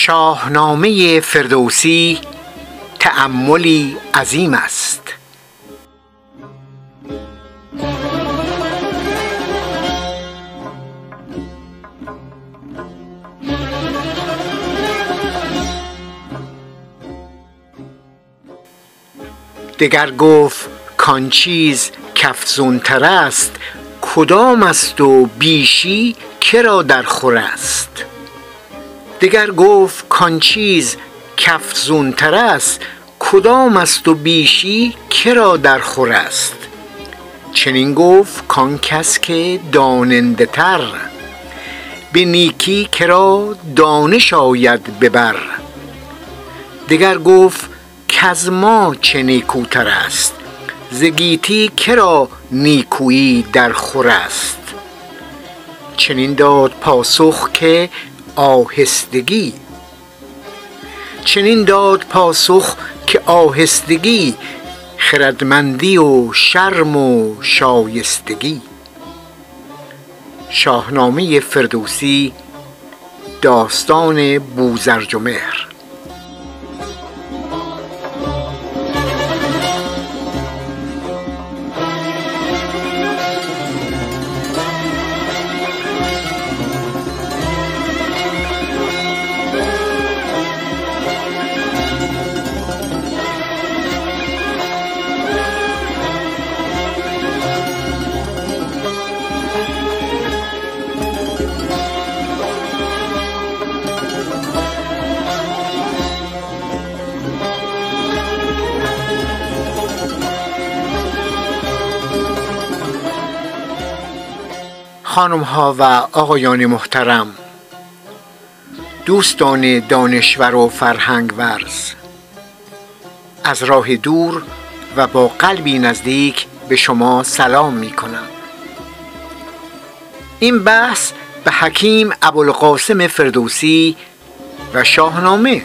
شاهنامه فردوسی تأملی عظیم است. دگر گفت کان چیز کافزونتر است، کدام است و بیشی کرا در خور است. دگر گفت کان چیز کافزونتر است، کدام است و بیشی کرا در خور است. چنین گفت کان کس که داننده تر، به نیکی کرا دانش آید ببر. دگر گفت کز ما چه نیکوتر است، ز گیتی کرا نیکویی در خور است. چنین داد پاسخ که آهستگی، خردمندی و شرم و شایستگی. شاهنامه فردوسی، داستان بوزرجمهر. خانم ها و آقایان محترم، دوستان دانشور و فرهنگ ورز، از راه دور و با قلبی نزدیک به شما سلام می کنم. این بحث به حکیم ابوالقاسم فردوسی و شاهنامه،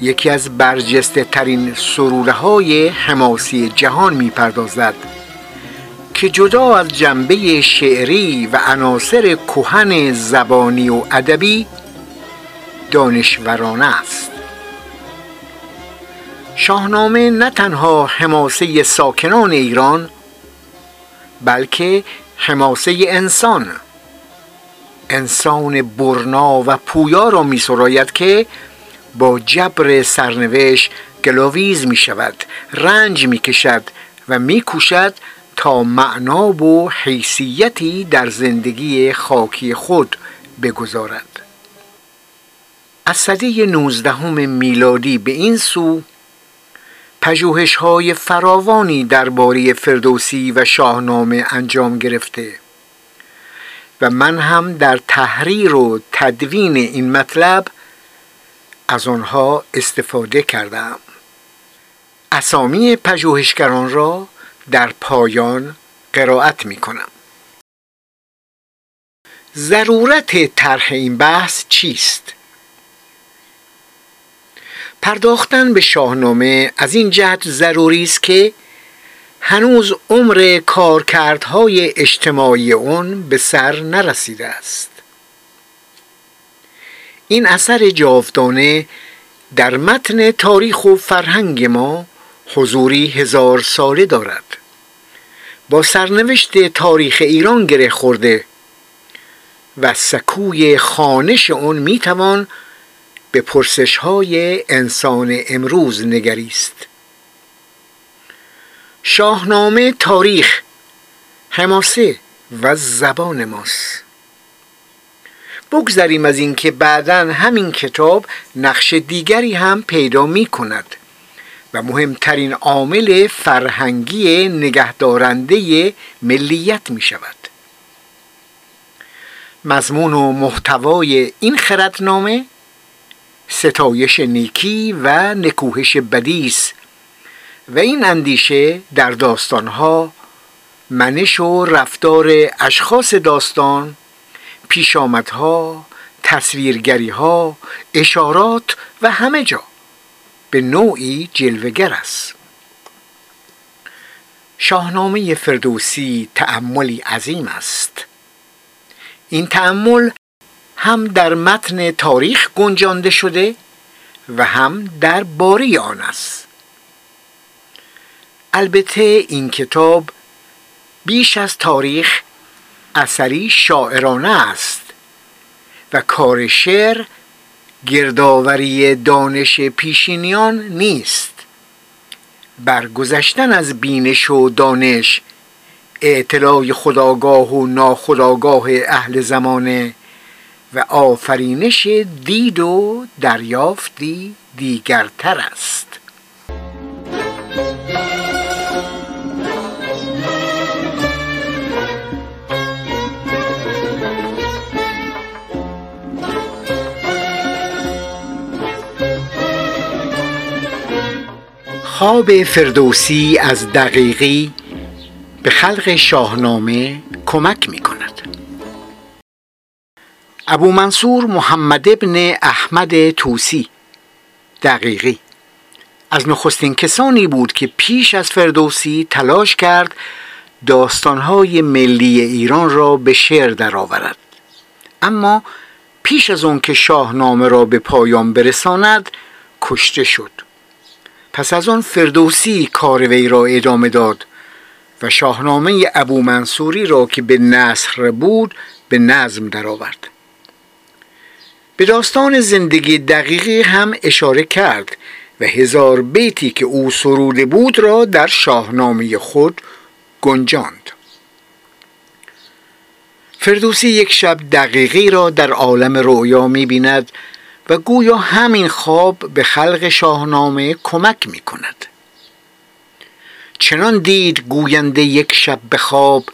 یکی از برجسته ترین سروره های حماسی جهان می پردازد که جدا از جنبه شعری و عناصر کهن زبانی و ادبی، دانشورانه است. شاهنامه نه تنها حماسه ساکنان ایران، بلکه حماسه انسان برنا و پویا را می سراید که با جبر سرنوشت گلاویز می شود، رنج می کشد و می کوشد تا معنا و حیثیتی در زندگی خاکی خود بگذارد. از سده 19 میلادی به این سو، پژوهش‌های فراوانی درباره فردوسی و شاهنامه انجام گرفته و من هم در تحریر و تدوین این مطلب از آنها استفاده کردم. اسامی پژوهشگران را در پایان قرائت می کنم. ضرورت طرح این بحث چیست؟ پرداختن به شاهنامه از این جهت ضروری است که هنوز عمر کارکردهای اجتماعی آن به سر نرسیده است. این اثر جاودانه در متن تاریخ و فرهنگ ما حضوری 1000 ساله دارد. با سرنوشت تاریخ ایران گره خورده و سکوی خانش آن میتوان به پرسش‌های انسان امروز نگریست. شاهنامه تاریخ، حماسه و زبان ماست. بگذریم از این که بعداً همین کتاب نقش دیگری هم پیدا می‌کند و مهمترین عامل فرهنگی نگهدارنده ملیت می شود. مضمون و محتوای این خردنامه ستایش نیکی و نکوهش بدی است و این اندیشه در داستانها، منش و رفتار اشخاص داستان، پیشامدها، تصویرگریها، اشارات و همه جا به نوعی جلوه‌گر است. شاهنامه فردوسی تأملی عظیم است. این تأمل هم در متن تاریخ گنجانده شده و هم در باری آن است. البته این کتاب بیش از تاریخ اثری شاعرانه است و کار شعر گردآوری دانش پیشینیان نیست. برگذشتن از بینش و دانش، اطلاع خودآگاه و ناخودآگاه اهل زمانه و آفرینش دید و دریافتی دیگرتر است. خواب فردوسی از دقیقی به خلق شاهنامه کمک می کند. ابو منصور محمد ابن احمد طوسی دقیقی از نخستین کسانی بود که پیش از فردوسی تلاش کرد داستانهای ملی ایران را به شعر درآورد. اما پیش از آن که شاهنامه را به پایان برساند کشته شد. پس از آن فردوسی کار وی را ادامه داد و شاهنامه ابو منصوری را که به نثر بود به نظم درآورد. به داستان زندگی دقیقی هم اشاره کرد و 1000 بیتی که او سروده بود را در شاهنامه خود گنجاند. فردوسی یک شب دقیقی را در عالم رؤیا می‌بیند و گویا همین خواب به خلق شاهنامه کمک می کند. چنان دید گوینده یک شب به خواب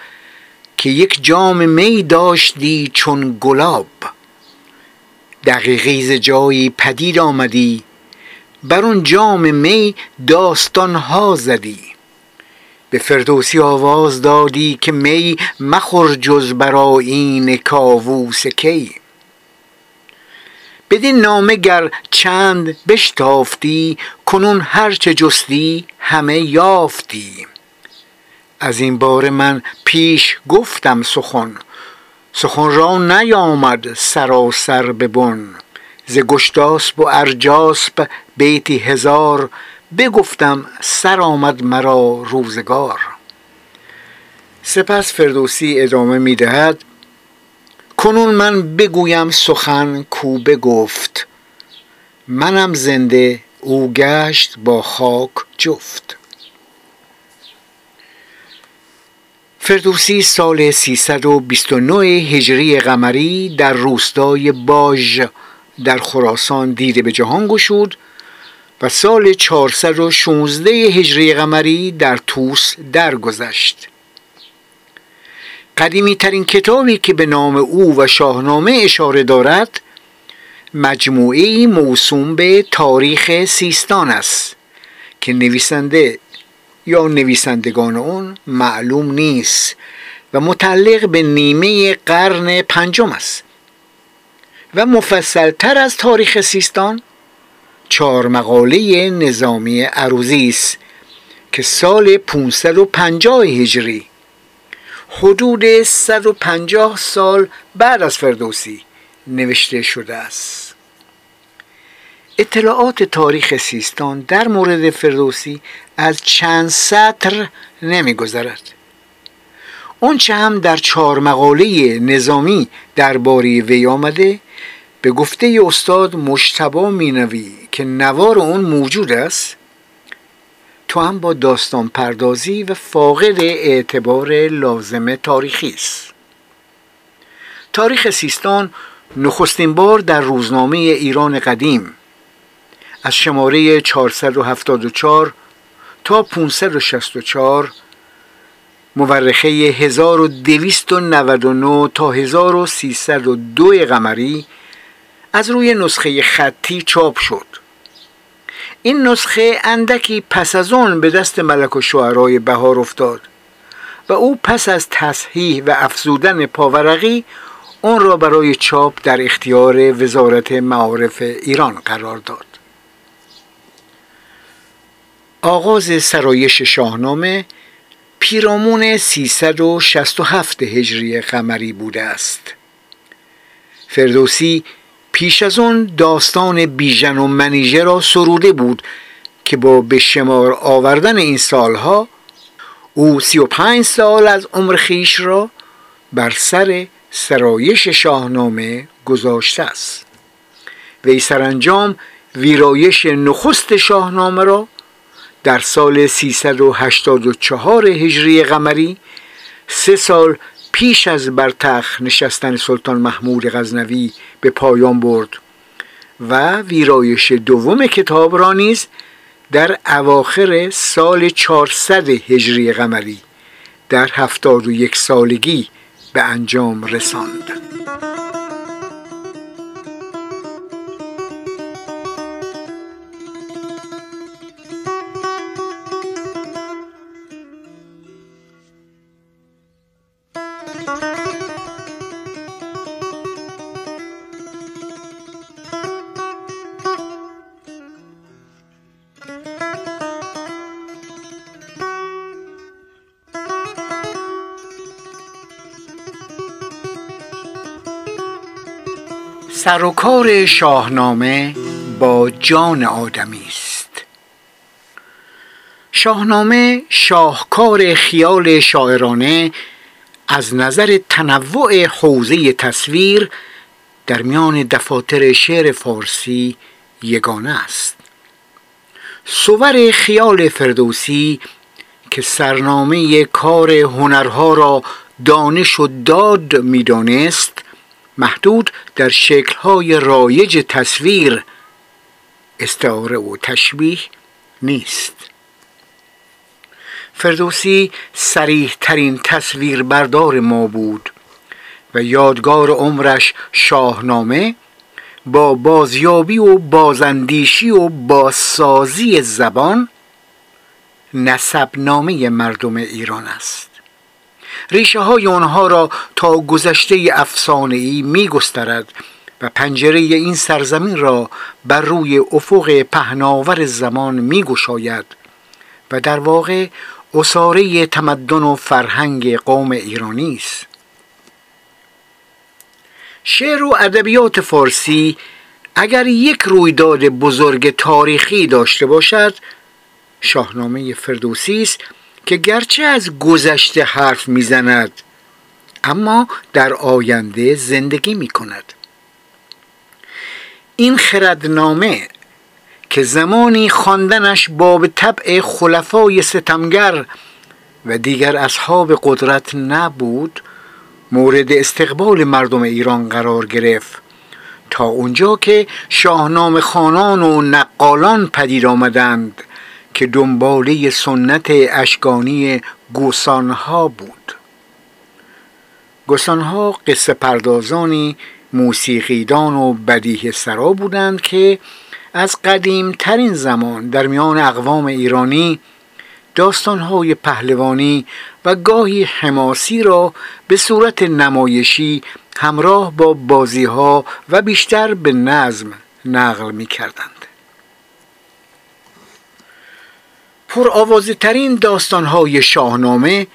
که یک جام می داشتی چون گلاب. دقیقی ز جایی پدید آمدی، بر اون جام می داستانها زدی. به فردوسی آواز دادی که می مخور جز برآیین کاووس کی. بدین نامه گر چند بشتافتی، کنون هرچه جستی همه یافتی. از این بار من پیش گفتم سخن را نیامد سراسر به بن. ز گشتاسب و ارجاسب بیتی 1000، بگفتم سر آمد مرا روزگار. سپس فردوسی ادامه می دهد: کنون من بگویم سخن کو بگفت، منم زنده او گشت با خاک جفت. فردوسی سال 329 هجری قمری در روستای باژ در خراسان دیده به جهان گشود و سال 416 هجری قمری در طوس درگذشت. قدیمی ترین کتابی که به نام او و شاهنامه اشاره دارد مجموعه‌ای موسوم به تاریخ سیستان است که نویسنده یا نویسندگان آن معلوم نیست و متعلق به نیمه قرن پنجم است و مفصلتر از تاریخ سیستان 4 مقاله نظامی عروضی است که سال 550 هجری، حدود 150 سال بعد از فردوسی، نوشته شده است. اطلاعات تاریخ سیستان در مورد فردوسی از چند سطر نمی‌گذرد. آنچه هم در 4 مقاله نظامی درباره وی آمده به گفته استاد مشتبه مینوی که نوار آن موجود است، تو هم با داستان پردازی و فاقد اعتبار لازم تاریخی است. تاریخ سیستان نخستین بار در روزنامه ایران قدیم از شماره 474 تا 564 مورخه 1299 تا 1302 قمری از روی نسخه خطی چاپ شد. این نسخه اندکی پس از آن به دست ملک شعرای بهار افتاد و او پس از تصحیح و افزودن پاورقی آن را برای چاپ در اختیار وزارت معارف ایران قرار داد. آغاز سرایش شاهنامه پیرامون 367 هجری قمری بوده است. فردوسی پیش از آن داستان بیژن و منیژه را سروده بود که با به شمار آوردن این سالها او 35 سال از عمر خویش را بر سر سرایش شاهنامه گذاشته است. وی سرانجام ویرایش نخست شاهنامه را در سال 384 هجری قمری، 3 سال پیش از بر تخت نشستن سلطان محمود غزنوی، به پایان برد و ویرایش دوم کتاب را نیز در اواخر سال 400 هجری قمری در 71 سالگی به انجام رساند. سر و کار شاهنامه با جان آدمی است. شاهنامه شاهکار خیال شاعرانه از نظر تنوع حوزه تصویر در میان دفاتر شعر فارسی یگانه است. صور خیال فردوسی که سرنامه کار هنرها را دانش و داد می‌دانست، محدود در شکل‌های رایج تصویر، استعاره و تشبیه نیست. فردوسی صریح‌ترین تصویر بردار ما بود و یادگار عمرش شاهنامه با بازیابی و بازاندیشی و بازسازی زبان نسب‌نامه مردم ایران است. ریشه های آنها را تا گذشته افسانه‌ای می گسترد و پنجره این سرزمین را بر روی افق پهناور زمان می گشاید و در واقع عصاره تمدن و فرهنگ قوم ایرانی است. شعر و ادبیات فارسی اگر یک رویداد بزرگ تاریخی داشته باشد، شاهنامه فردوسی است که گرچه از گذشته حرف میزند اما در آینده زندگی میکند. این خردنامه که زمانی خواندنش باب طبع خلفای ستمگر و دیگر اصحاب قدرت نبود، مورد استقبال مردم ایران قرار گرفت تا اونجا که شاهنامه خوانان و نقالان پدید آمدند که دنباله سنت اشکانی گوسانها بود. گوسانها قصه پردازانی، موسیقیدان و بدیه سرا بودند که از قدیم ترین زمان در میان اقوام ایرانی داستانهای پهلوانی و گاهی حماسی را به صورت نمایشی همراه با بازیها و بیشتر به نظم نقل می کردند. پرآوازه ترین داستانهای شاهنامه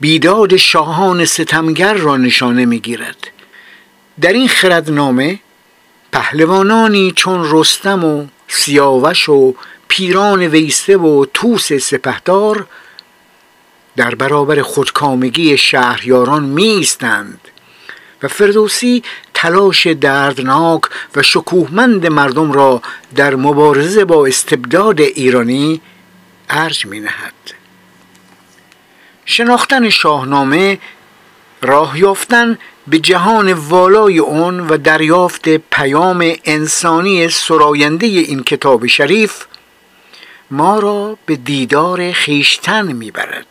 بیداد شاهان ستمگر را نشانه میگیرد. در این خردنامه پهلوانانی چون رستم و سیاوش و پیران ویسه و طوس سپهدار در برابر خودکامگی شهریاران می ایستند و فردوسی تلاش دردناک و شکوهمند مردم را در مبارزه با استبداد ایرانی ارج می نهد. شناختن شاهنامه راه یافتن به جهان والای آن و دریافت پیام انسانی سراینده این کتاب شریف ما را به دیدار خویشتن می برد،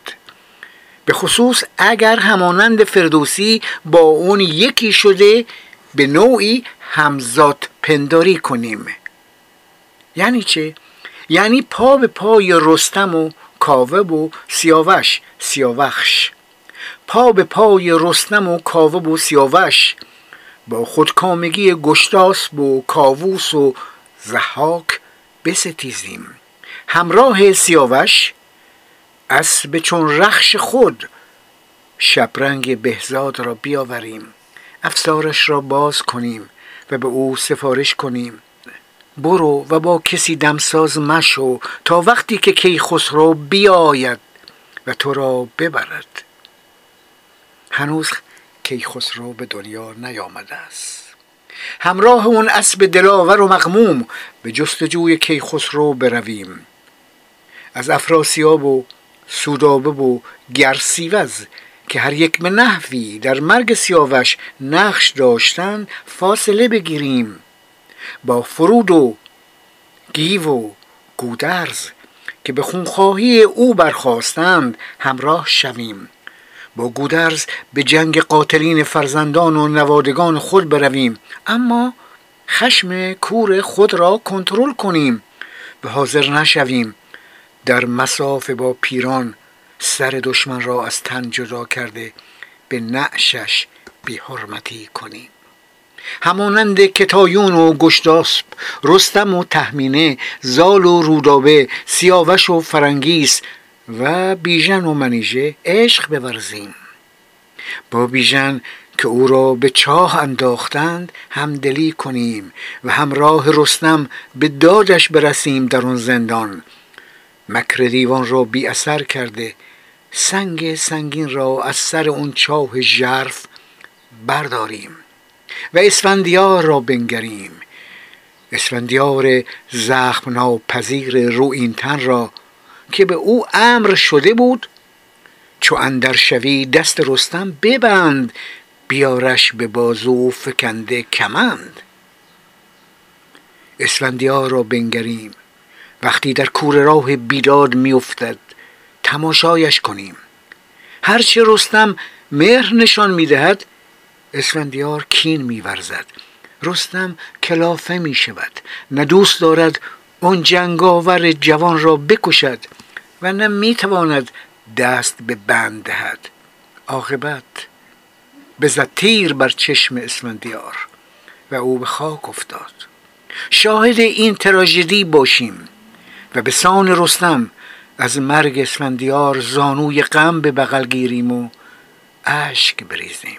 به خصوص اگر همانند فردوسی با اون یکی شده به نوعی همزاد پنداری کنیم. یعنی چه؟ یعنی پا به پای رستم و کاوه و سیاوش، پا به پای رستم و کاوه و سیاوش با خودکامگی گشتاسب و کاووس و ضحاک بستیزیم. همراه سیاوش اسب چون رخش خود، شبرنگ بهزاد را بیاوریم. افسارش را باز کنیم و به او سفارش کنیم: برو و با کسی دمساز مشو تا وقتی که کیخسرو بیاید و تو را ببرد. هنوز کیخسرو به دنیا نیامده است. همراه اون اسب دلاور و مغموم به جستجوی کیخسرو برویم. از افراسیاب و سودابه و گرسیوز که هر یک به نحوی در مرگ سیاوش نقش داشتند فاصله بگیریم. با فرود و گیو و گودرز که به خونخواهی او برخواستند همراه شویم. با گودرز به جنگ قاتلین فرزندان و نوادگان خود برویم، اما خشم کور خود را کنترل کنیم، به حاضر نشویم. در مصاف با پیران سر دشمن را از تن جدا کرده به نعشش بی‌حرمتی کنیم. همانند کتایون و گشتاسب، رستم و تهمینه، زال و رودابه، سیاوش و فرنگیس و بیژن و منیژه عشق بورزیم. با بیژن که او را به چاه انداختند همدلی کنیم و همراه رستم به دادش برسیم. در آن زندان مکر دیوان را بی اثر کرده سنگ سنگین را از سر اون چاه ژرف برداریم و اسفندیار را بنگریم. اسفندیار زخم ناپذیر رویین تن را که به او امر شده بود: چو اندر شوی دست رستم ببند، بیارش به بازو فکنده کمند. اسفندیار را بنگریم. وقتی در کور راه بیداد میافتد تماشایش کنیم. هرچه رستم مهر نشان میدهد اسفندیار کین میورزد. رستم کلافه میشود، نه دوست دارد اون جنگاور جوان را بکشد و نه میتواند دست به بند دهد. عاقبت بزد تیر بر چشم اسفندیار و او به خاک افتاد. شاهد این تراژدی باشیم و به سان رستم از مرگ اسفندیار زانوی غم به بغل گیریم و اشک بریزیم.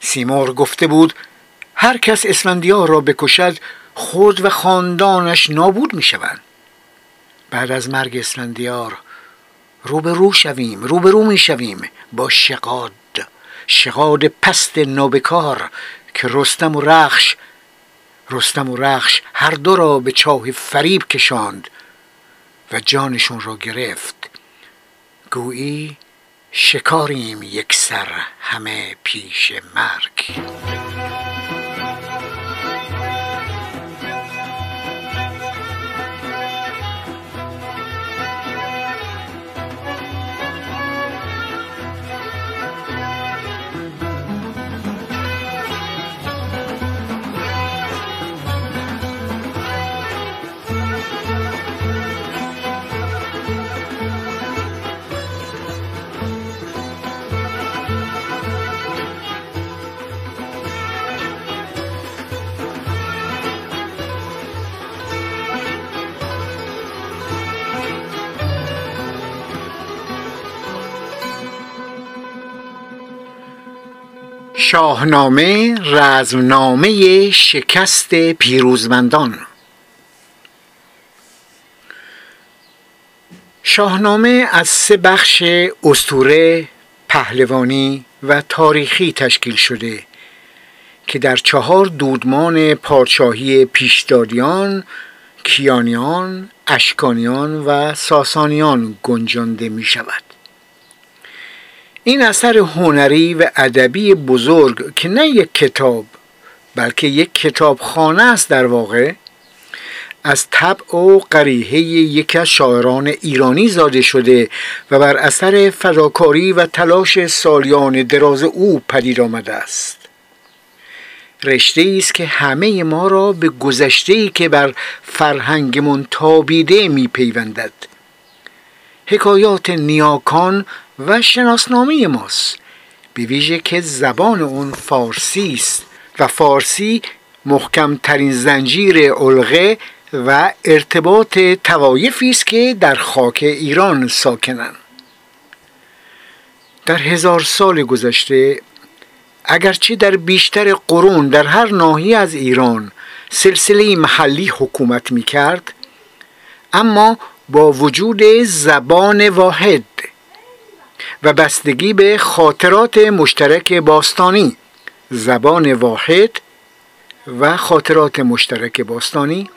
سیمرغ گفته بود هر کس اسفندیار را بکشد خود و خاندانش نابود می شوند. بعد از مرگ اسفندیار روبرو می شویم با شقاد پست نابکار که رستم و رخش هر دو را به چاه فریب کشاند و جانشون را گرفت. گویی شکاریم یک سر همه پیش مرگ. شاهنامه، رزمنامه شکست پیروزمندان. شاهنامه از سه بخش اسطوره، پهلوانی و تاریخی تشکیل شده که در چهار دودمان پادشاهی پیشدادیان، کیانیان، اشکانیان و ساسانیان گنجانده می شود. این اثر هنری و ادبی بزرگ که نه یک کتاب بلکه یک کتابخانه است، در واقع از طبع و قریحه یکی از شاعران ایرانی زاده شده و بر اثر فداکاری و تلاش سالیان دراز او پدید آمده است. رشته‌ای است که همه ما را به گذشته‌ای که بر فرهنگمون تابیده می‌پیوندد. حکایات نیاکان و شناسنامه ماست، به ویژه که زبان اون فارسی است و فارسی محکمترین زنجیر علقه و ارتباط توایفی است که در خاک ایران ساکنند. در هزار سال گذشته اگرچه در بیشتر قرون در هر ناحیه از ایران سلسله محلی حکومت می‌کرد، اما با وجود زبان واحد و بستگی به خاطرات مشترک باستانی، زبان واحد و خاطرات مشترک باستانی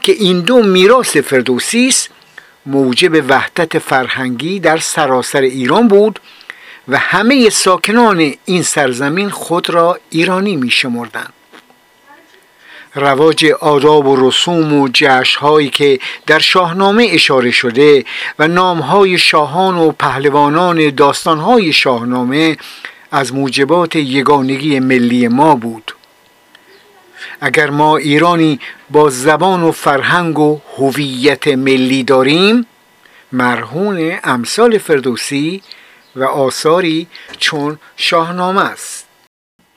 که این دو میراث فردوسی است، موجب وحدت فرهنگی در سراسر ایران بود و همه ساکنان این سرزمین خود را ایرانی می شمردند. رواج آداب و رسوم و جشن‌هایی که در شاهنامه اشاره شده و نام‌های شاهان و پهلوانان داستان‌های شاهنامه از موجبات یگانگی ملی ما بود. اگر ما ایرانی با زبان و فرهنگ و هویت ملی داریم، مرهون امثال فردوسی و آثاری چون شاهنامه است.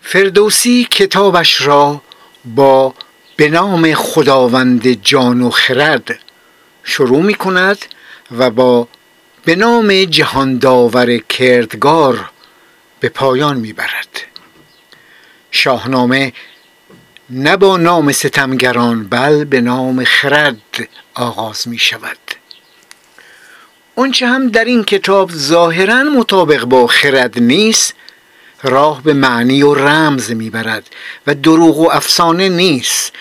فردوسی کتابش را با به نام خداوند جان و خرد شروع می کند و با به نام جهانداور کردگار به پایان می برد. شاهنامه نه با نام ستمگران بل به نام خرد آغاز می شود. اونچه هم در این کتاب ظاهراً مطابق با خرد نیست، راه به معنی و رمز میبرد و دروغ و افسانه نیست.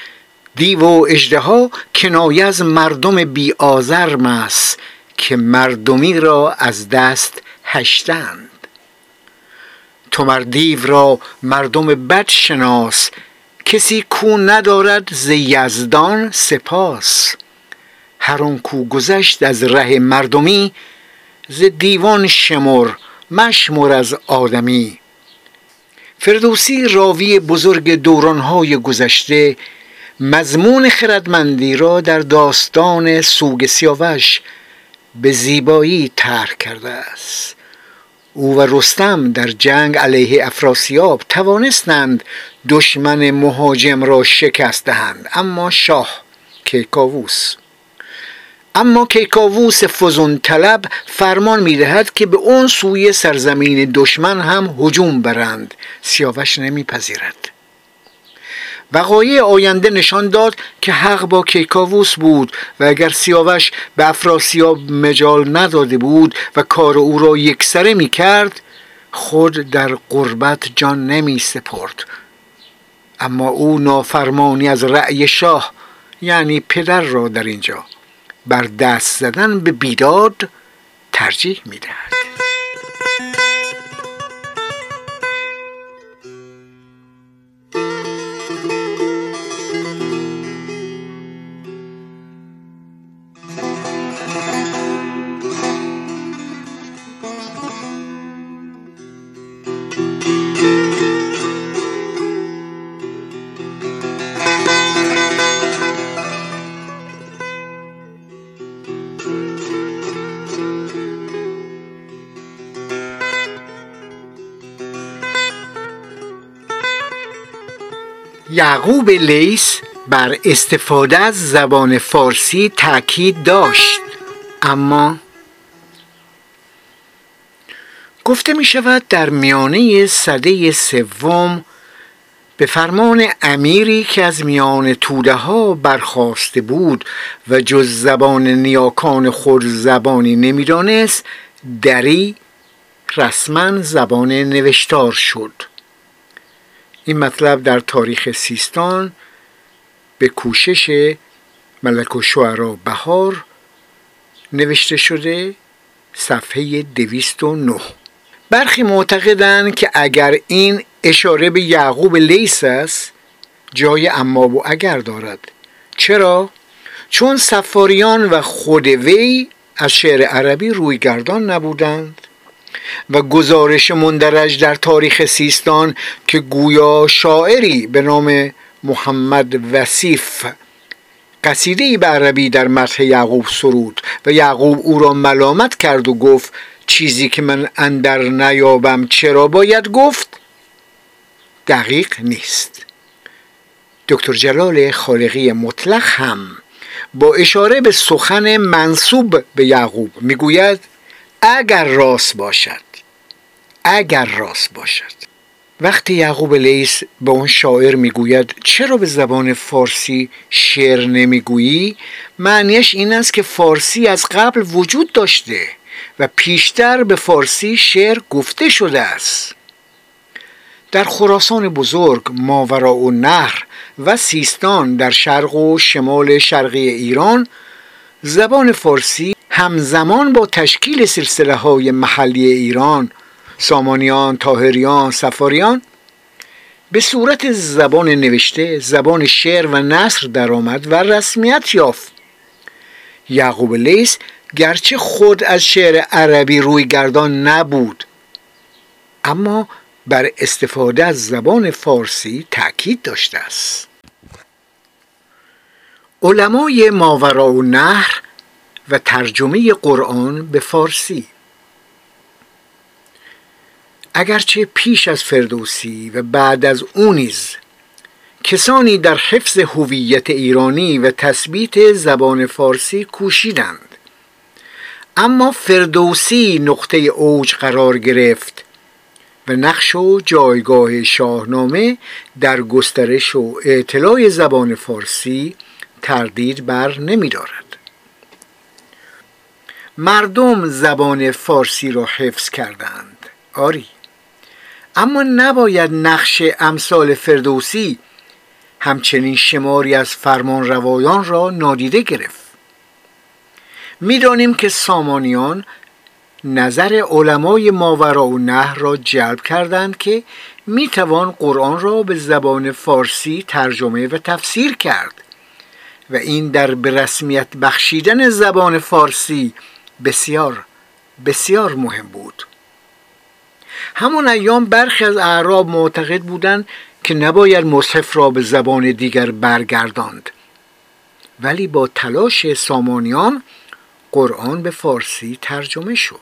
دیو و اژدها کنایه از مردم بی آزرم است که مردمی را از دست هشتند. تمر دیو را مردم بد شناس، کسی کو ندارد ز یزدان سپاس. هر آن کو گذشت از ره مردمی، ز دیوان شمر مشمر از آدمی. فردوسی راوی بزرگ دورانهای گذشته مضمون خردمندی را در داستان سوگ سیاوش به زیبایی طرح کرده است. او و رستم در جنگ علیه افراسیاب توانستند دشمن مهاجم را شکست دهند، اما کیکاووس فزون طلب فرمان می‌دهد که به اون سوی سرزمین دشمن هم هجوم برند. سیاوش نمی‌پذیرد. وقایع آینده نشان داد که حق با کیکاووس بود و اگر سیاوش به افراسیاب مجال نداده بود و کار او را یکسره می‌کرد، خود در غربت جان نمی‌سپرد. اما او نافرمانی از رأی شاه، یعنی پدر، را در اینجا بر دست زدن به بیداد ترجیح می‌دهد. یعقوب لیس بر استفاده از زبان فارسی تأکید داشت، اما گفته می شود در میانه سده سوم به فرمان امیری که از میان توده ها برخاسته بود و جز زبان نیاکان خود زبانی نمی دانست، دری رسما زبان نوشتار شد. این مطلب در تاریخ سیستان به کوشش ملک شعرای بهار نوشته شده، صفحه 209. برخی معتقدند که اگر این اشاره به یعقوب لیس است، جای اما و اگر دارد. چرا؟ چون صفاریان و خود وی از شعر عربی رویگردان نبودند و گزارش مندرج در تاریخ سیستان که گویا شاعری به نام محمد وصیف قصیده‌ای به عربی در مدح یعقوب سرود و یعقوب او را ملامت کرد و گفت چیزی که من اندر نیابم چرا باید گفت، دقیق نیست. دکتر جلال خالقی مطلق هم با اشاره به سخن منسوب به یعقوب میگوید اگر راست باشد، اگر راست باشد. وقتی یعقوب لیس به اون شاعر میگوید چرا به زبان فارسی شعر نمیگویی، معنیش این است که فارسی از قبل وجود داشته و پیشتر به فارسی شعر گفته شده است. در خراسان بزرگ، ماوراءالنهر و سیستان در شرق و شمال شرقی ایران، زبان فارسی همزمان با تشکیل سلسله های محلی ایران، سامانیان، طاهریان، صفاریان، به صورت زبان نوشته، زبان شعر و نثر درآمد و رسمیت یافت. یعقوب لیس گرچه خود از شعر عربی روی گردان نبود، اما بر استفاده از زبان فارسی تأکید داشته است. علمای ماوراءالنهر و ترجمه قرآن به فارسی. اگرچه پیش از فردوسی و بعد از او نیز کسانی در حفظ هویت ایرانی و تثبیت زبان فارسی کوشیدند، اما فردوسی نقطه اوج قرار گرفت و نقش و جایگاه شاهنامه در گسترش و اطلاع زبان فارسی تردید بر نمی دارد. مردم زبان فارسی را حفظ کردند، آری، اما نباید نقش امثال فردوسی همچنین شماری از فرمان روایان را نادیده گرفت. می‌دانیم که سامانیان نظر علمای ماوراءالنهر را جلب کردند که میتوان قرآن را به زبان فارسی ترجمه و تفسیر کرد و این در به رسمیت بخشیدن زبان فارسی بسیار بسیار مهم بود. همون ایام برخی از اعراب معتقد بودند که نباید مصحف را به زبان دیگر برگرداند، ولی با تلاش سامانیان قرآن به فارسی ترجمه شد.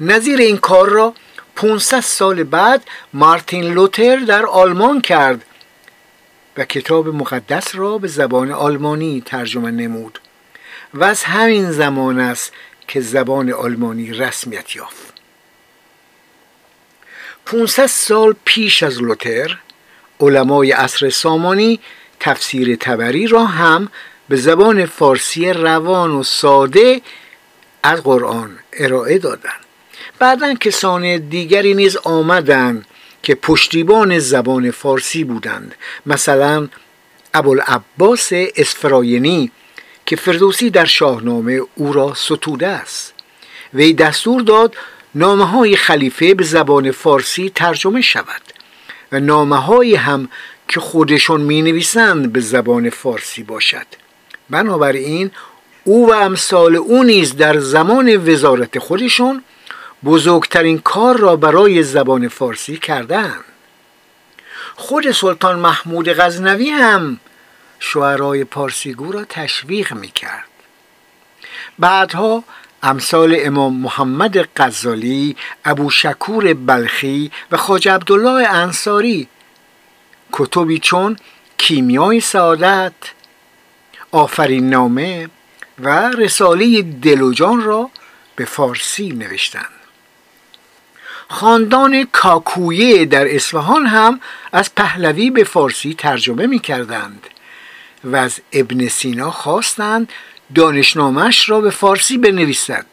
نظیر این کار را 500 سال بعد مارتین لوتر در آلمان کرد و کتاب مقدس را به زبان آلمانی ترجمه نمود و از همین زمان است که زبان آلمانی رسمیت یافت. 500 سال پیش از لوتر، علمای عصر سامانی تفسیر طبری را هم به زبان فارسی روان و ساده از قرآن ارائه دادند. بعداً کسان دیگری نیز آمدند که پشتیبان زبان فارسی بودند، مثلا ابوالعباس اسفراینی که فردوسی در شاهنامه او را ستوده است. وی دستور داد نامه‌های خلیفه به زبان فارسی ترجمه شود و نامه‌هایی هم که خودشون می‌نویسند به زبان فارسی باشد. بنابراین او و امثال او نیز در زمان وزارت خودشون بزرگترین کار را برای زبان فارسی کردند. خود سلطان محمود غزنوی هم شعرای پارسیگو را تشویق میکرد. بعدها امثال امام محمد غزالی، ابو شکور بلخی و خواجه عبدالله انصاری کتبی چون کیمیای سعادت، آفرین نامه و رساله دل و جان را به فارسی نوشتند. خاندان کاکویه در اصفهان هم از پهلوی به فارسی ترجمه می کردند و از ابن سینا خواستند دانشنامه‌اش را به فارسی بنویسد.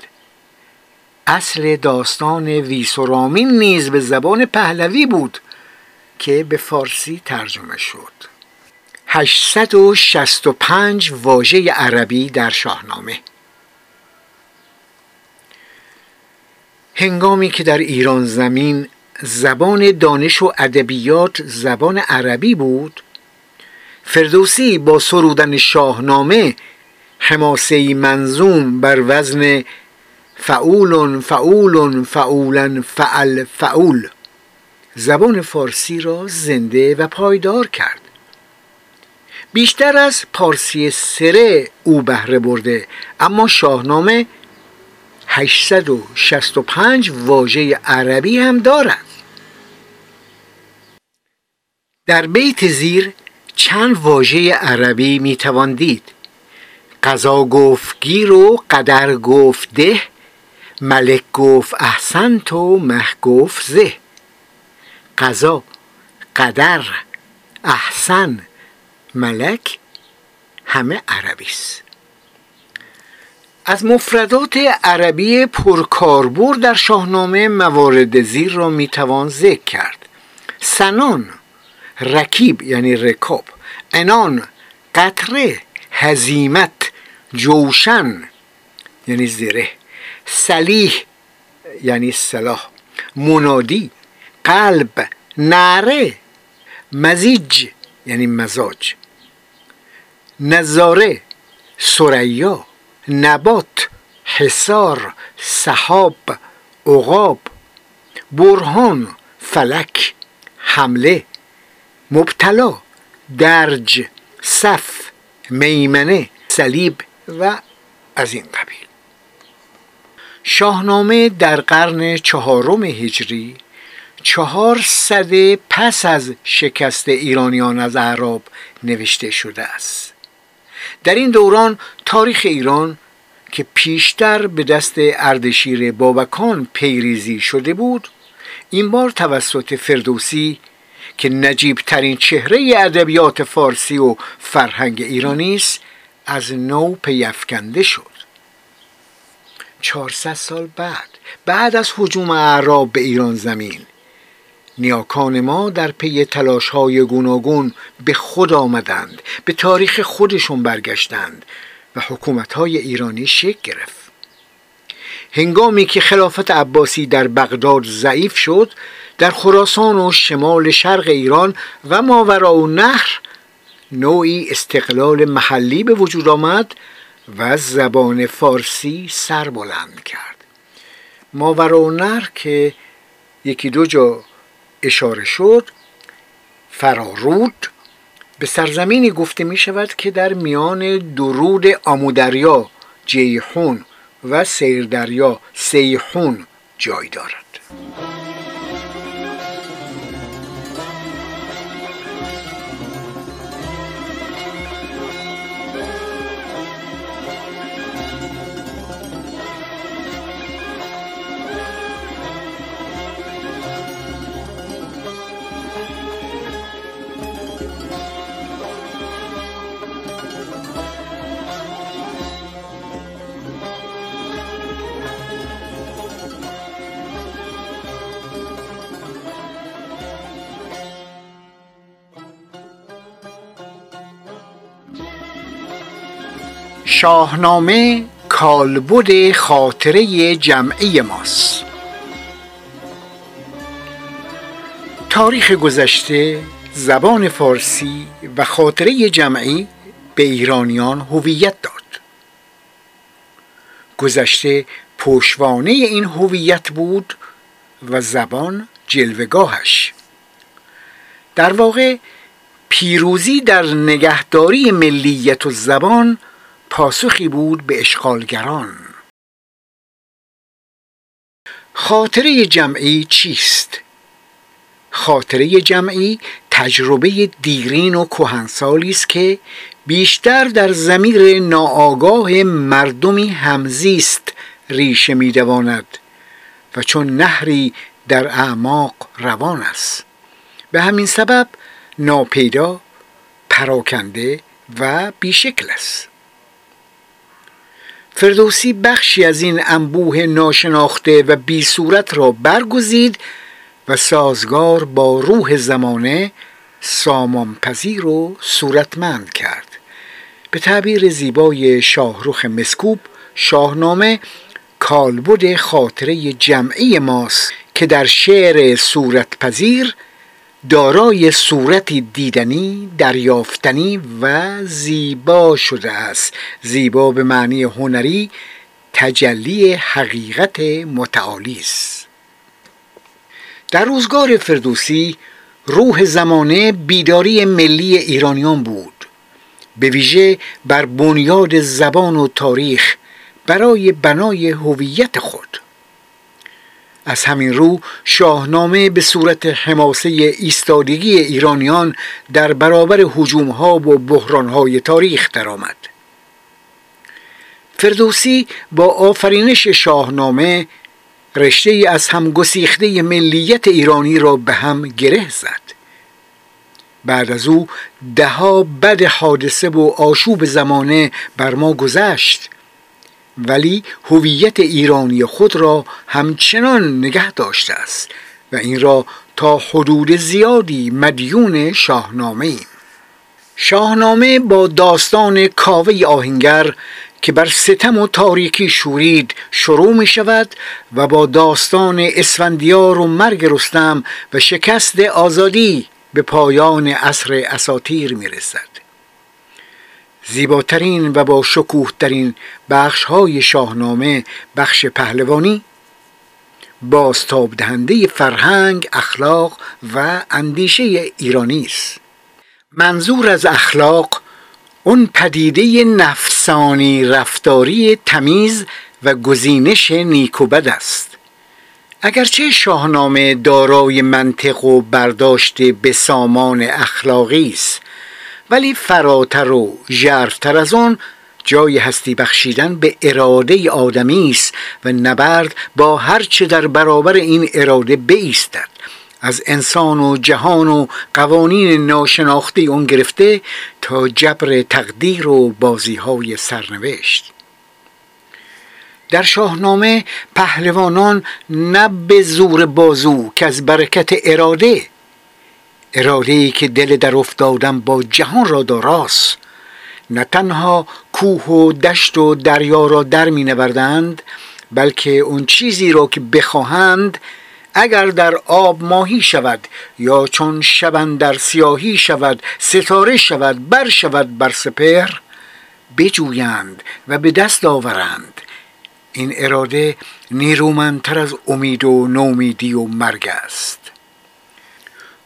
اصل داستان ویسورامین نیز به زبان پهلوی بود که به فارسی ترجمه شد. 865 واژه عربی در شاهنامه. هنگامی که در ایران زمین زبان دانش و ادبیات زبان عربی بود، فردوسی با سرودن شاهنامه حماسه‌ای منظوم بر وزن فعولن فعولن فعولن فعل فعول زبان فارسی را زنده و پایدار کرد. بیشتر از پارسی سره او بهره برده، اما شاهنامه 865 واژه عربی هم دارد. در بیت زیر چند واژه عربی میتوان دید: قضا گفت گیر و قدر گفت ده ملک گفت احسنت و مه گفت زه. قضا قدر احسن ملک همه عربی است. از مفردات عربی پرکاربرد در شاهنامه موارد زیر را میتوان ذکر کرد. سنان رکیب یعنی رکاب، انان قطره، هزیمت، جوشن یعنی زره، سلیح یعنی سلاح، منادی، قلب، نعره، مزیج یعنی مزاج، نظاره، سریا، نبات، حصار، سحاب، عقاب، برهان، فلک، حمله، مبتلا، درج، صف، میمنه، صلیب و از این قبیل. شاهنامه در قرن چهارم هجری 400 پس از شکست ایرانیان از اعراب نوشته شده است. در این دوران تاریخ ایران که پیشتر به دست اردشیر بابکان پیریزی شده بود، این بار توسط فردوسی که نجیب ترین چهره ادبیات فارسی و فرهنگ ایرانی است، از نو پیافکنده شد. 400 سال بعد از هجوم اعراب به ایران زمین، نیاکان ما در پی تلاش‌های گوناگون به خود آمدند، به تاریخ خودشون برگشتند و حکومت‌های ایرانی شکل گرفت. هنگامی که خلافت عباسی در بغداد ضعیف شد، در خراسان و شمال شرق ایران و ماوراءالنهر نوعی استقلال محلی به وجود آمد و زبان فارسی سر بلند کرد. ماوراءالنهر که یکی دو جا اشاره شد، فرارود به سرزمینی گفته می شود که در میان درود آمودریا جیحون و سیردریا سیحون جای دارد. شاهنامه کالبد خاطره جمعی ماست. تاریخ گذشته، زبان فارسی و خاطره جمعی به ایرانیان هویت داد. گذشته پشتوانه این هویت بود و زبان جلوه‌گاهش. در واقع پیروزی در نگهداری ملیت و زبان پاسخی بود به اشغالگران. خاطره جمعی چیست؟ خاطره جمعی تجربه دیرین و کهنسالی است که بیشتر در ضمیر ناآگاه مردمی همزیست ریشه می‌دواند و چون نهری در اعماق روان است، به همین سبب ناپیدا، پراکنده و بیشکل است. فردوسی بخشی از این انبوه ناشناخته و بی صورت را برگزید و سازگار با روح زمانه سامانپذیر و صورتمند کرد. به تعبیر زیبای شاهرخ مسکوب، شاهنامه کالبد خاطره جمعی ماست که در شعر صورتپذیر دارای صورتی دیدنی، دریافتنی و زیبا شده است. زیبا به معنی هنری تجلی حقیقت متعالی است. در روزگار فردوسی روح زمانه بیداری ملی ایرانیان بود، به ویژه بر بنیاد زبان و تاریخ برای بنای هویت خود. از همین رو شاهنامه به صورت حماسه ایستادگی ایرانیان در برابر هجوم‌ها و بحران‌های تاریخ درآمد. فردوسی با آفرینش شاهنامه رشته از هم گسیخته ملیت ایرانی را به هم گره زد. بعد از او دهها بد حادثه و آشوب زمانه بر ما گذشت، ولی هویت ایرانی خود را همچنان نگه داشته است و این را تا حدود زیادی مدیون شاهنامه ایم. شاهنامه با داستان کاوه آهنگر که بر ستم و تاریکی شورید شروع می شود و با داستان اسفندیار و مرگ رستم و شکست آزادی به پایان عصر اساطیر می رسد. زیباترین و با شکوه ترین بخش های شاهنامه بخش پهلوانی، بازتاب دهنده فرهنگ، اخلاق و اندیشه ایرانی است. منظور از اخلاق اون پدیده نفسانی رفتاری تمیز و گزینش نیک و بد است. اگرچه شاهنامه دارای منطق و برداشت به سامان اخلاقی است، ولی فراتر و ژرفتر از آن جای هستی بخشیدن به اراده آدمی است و نبرد با هر چه در برابر این اراده بایستد، از انسان و جهان و قوانین ناشناخته آن گرفته تا جبر تقدیر و بازی‌های سرنوشت. در شاهنامه پهلوانان نه به زور بازو که از برکت اراده‌ای که دل در افتادن با جهان را داراست، نه تنها کوه و دشت و دریا را در می نوردند، بلکه اون چیزی را که بخواهند، اگر در آب ماهی شود یا چون شبان در سیاهی شود ستاره شود بر شود بر سپر، بجویند و به دست آورند. این اراده نیرومندتر از امید و نومیدی و مرگ است.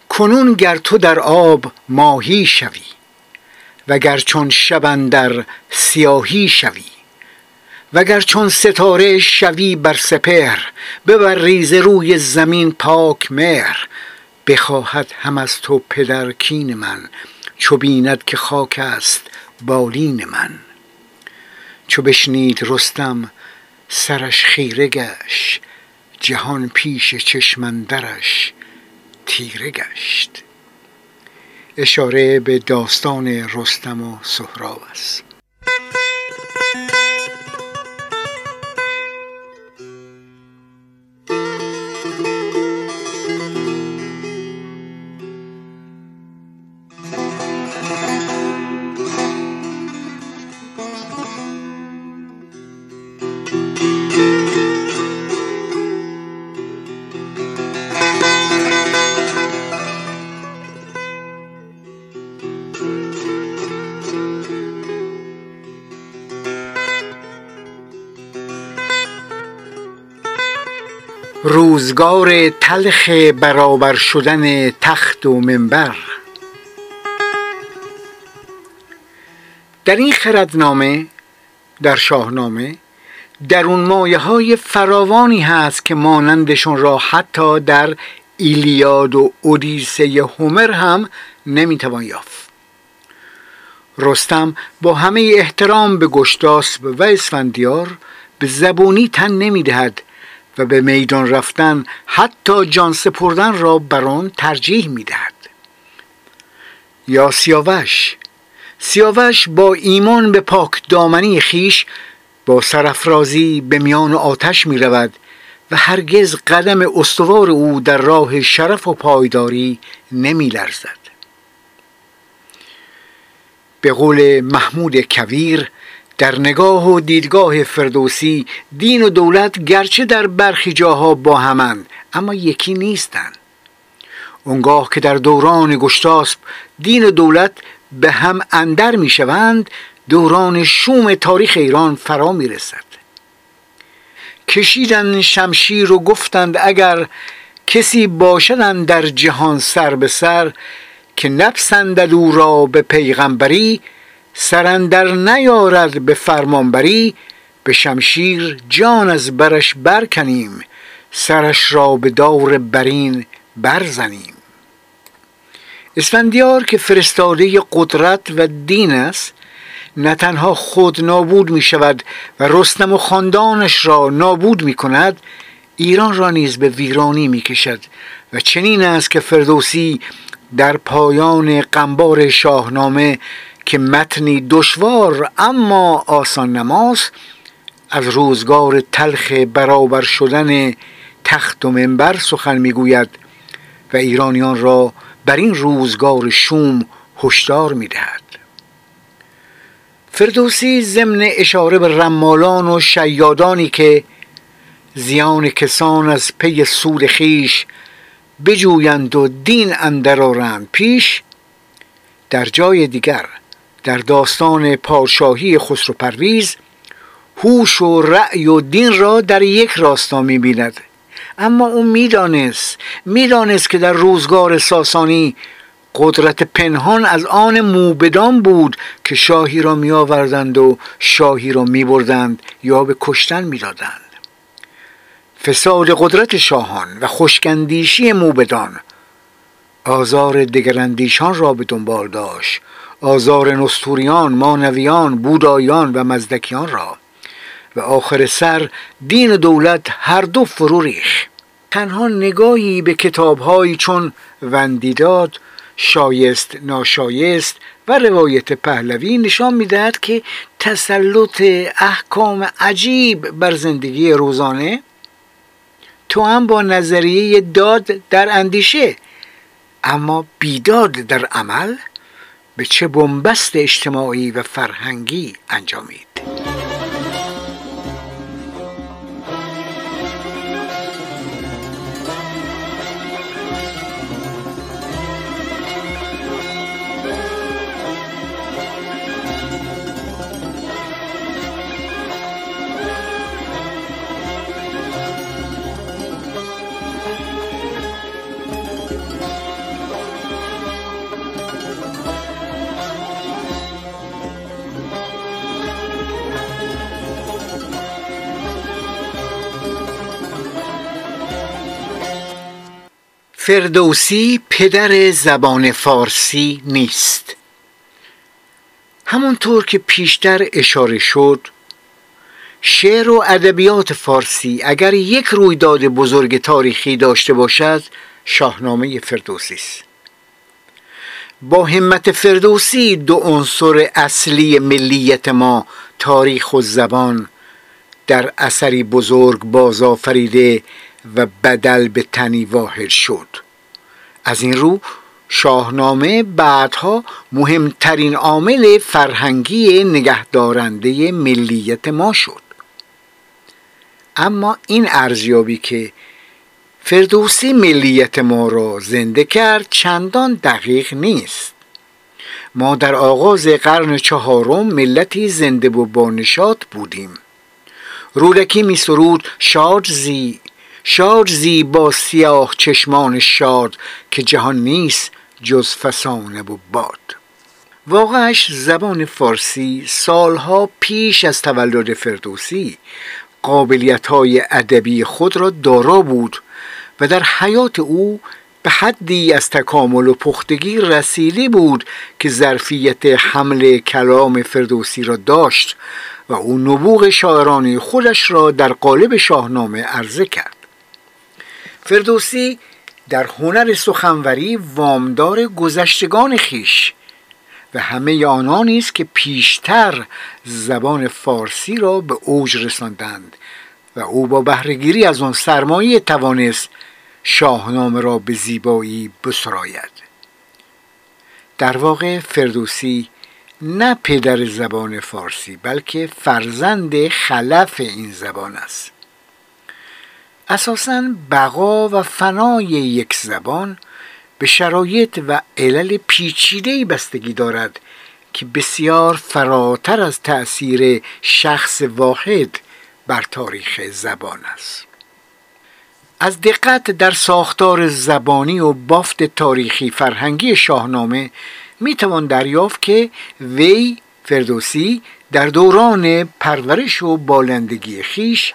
کنون گر تو در آب ماهی شوی وگر چون شبان در سیاهی شوی وگر چون ستاره شوی بر سپهر، ببر ریز روی زمین پاک مهر، بخواهد هم از تو پدر کین من، چو بیند که خاک است بالین من. چو بشنید رستم سرش خیره گشت، جهان پیش چشم اندرش تیره گشت. اشاره به داستان رستم و سهراب است. روزگار تلخ برابر شدن تخت و منبر. در این خردنامه، در شاهنامه، درون مایه‌های فراوانی هست که مانندشون را حتی در ایلیاد و اودیسه هومر هم نمیتوان یافت. رستم با همه احترام به گشتاسب و اسفندیار به زبونی تن نمیدهد و به میدان رفتن حتی جان سپردن را بر آن ترجیح می‌دهد. یا سیاوش با ایمان به پاک دامنی خیش با سرافرازی به میان آتش می‌رود و هرگز قدم استوار او در راه شرف و پایداری نمی‌لرزد. به قول محمود کویر، در نگاه و دیدگاه فردوسی دین و دولت گرچه در برخی جاها با همند اما یکی نیستند. اونگاه که در دوران گشتاسب دین و دولت به هم اندر می شوند، دوران شوم تاریخ ایران فرا می رسد. کشیدند شمشیر و گفتند اگر کسی باشدند در جهان سر به سر، که نپسندد او را به پیغمبری، سرندر نیارد به فرمانبری، به شمشیر جان از برش برکنیم، سرش را به دور برین برزنیم. اسفندیار که فرستاده قدرت و دین است، نه تنها خود نابود می شود و رستم و خاندانش را نابود می کند، ایران را نیز به ویرانی می کشد و چنین است که فردوسی در پایان قنبار شاهنامه که متنی دشوار اما آسان نماست، از روزگار تلخ برابر شدن تخت و منبر سخن میگوید و ایرانیان را بر این روزگار شوم هشدار میدهد. فردوسی ضمن اشاره به رمالان و شیادانی که زیان کسان از پی سود خیش بجویند و دین اندر آرند پیش، در جای دیگر در داستان پادشاهی خسرو پرویز هوش و رأی و دین را در یک راستا می‌بیند، اما او می‌دانست که در روزگار ساسانی قدرت پنهان از آن موبدان بود که شاهی را می‌آوردند و شاهی را می‌بردند یا به کشتن می‌دادند. فساد قدرت شاهان و خشکندیشی موبدان آزار دگراندیشان را به دنبال داشت، آزار نستوریان، مانویان، بودایان و مزدکیان را، و آخر سر دین و دولت هر دو فرو ریخت. تنها نگاهی به کتاب‌هایی چون وندیداد، شایست ناشایست و روایت پهلوی نشان می‌دهد که تسلط احکام عجیب بر زندگی روزانه توأم با نظریه داد در اندیشه اما بیداد در عمل به چه بنبست اجتماعی و فرهنگی انجامید. فردوسی پدر زبان فارسی نیست. همونطور که پیشتر اشاره شد، شعر و ادبیات فارسی اگر یک رویداد بزرگ تاریخی داشته باشد، شاهنامه فردوسی است. با همت فردوسی دو عنصر اصلی ملیت ما، تاریخ و زبان، در اثری بزرگ بازآفریده و بدل به تنی واحد شد. از این رو شاهنامه بعدها مهمترین عامل فرهنگی نگهدارنده ملیت ما شد. اما این ارزیابی که فردوسی ملیت ما را زنده کرد چندان دقیق نیست. ما در آغاز قرن چهارم ملتی زنده و بانشاط بودیم. رودکی می سرود شاد زی با سیاه چشمان شاد که جهان نیست جز فسانه و باد. واقعش زبان فارسی سالها پیش از تولد فردوسی قابلیت‌های ادبی خود را دارا بود و در حیات او به حدی از تکامل و پختگی رسیده بود که ظرفیت حمل کلام فردوسی را داشت و او نبوغ شاعرانه خودش را در قالب شاهنامه عرضه کرد. فردوسی در هنر سخنوری وامدار گذشتگان خیش و همه آنانی است که پیشتر زبان فارسی را به اوج رساندند و او با بهره‌گیری از آن سرمایه توانست شاهنامه را به زیبایی بسراید. در واقع فردوسی نه پدر زبان فارسی بلکه فرزند خلف این زبان است. اساساً بقا و فنای یک زبان به شرایط و علل پیچیده‌ای بستگی دارد که بسیار فراتر از تأثیر شخص واحد بر تاریخ زبان است. از دقت در ساختار زبانی و بافت تاریخی فرهنگی شاهنامه میتوان دریافت که وی فردوسی در دوران پرورش و بالندگی خیش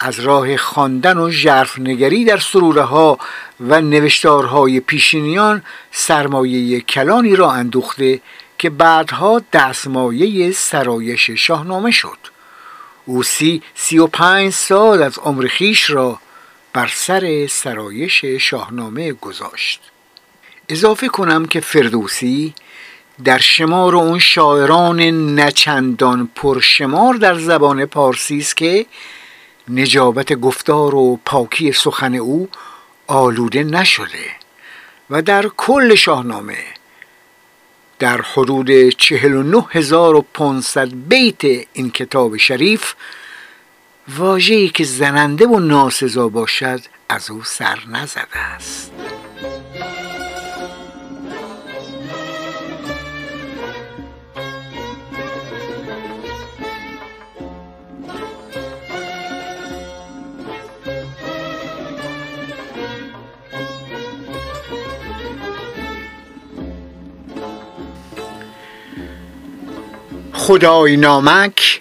از راه خواندن و ژرفنگری در سروده‌ها و نوشتارهای پیشینیان سرمایه کلانی را اندوخته که بعدها دستمایه سرایش شاهنامه شد. او 35 سال از عمر خویش را بر سر سرایش شاهنامه گذاشت. اضافه کنم که فردوسی در شمار اون شاعران نچندان پرشمار در زبان پارسی است که نجابت گفتار و پاکی سخن او آلوده نشده و در کل شاهنامه در حدود 49500 بیت این کتاب شریف واژه‌ای که زننده و ناسزا باشد از او سر نزده است. خدای نامک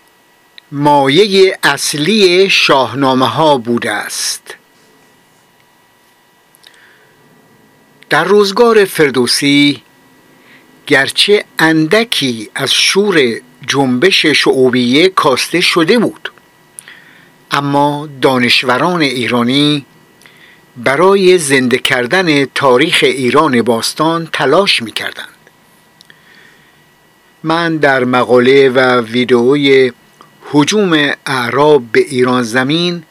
مایه اصلی شاهنامه ها بوده است. در روزگار فردوسی گرچه اندکی از شور جنبش شعوبیه کاسته شده بود، اما دانشوران ایرانی برای زنده کردن تاریخ ایران باستان تلاش می‌کردند. من در مقاله و ویدئوی هجوم اعراب به ایران زمین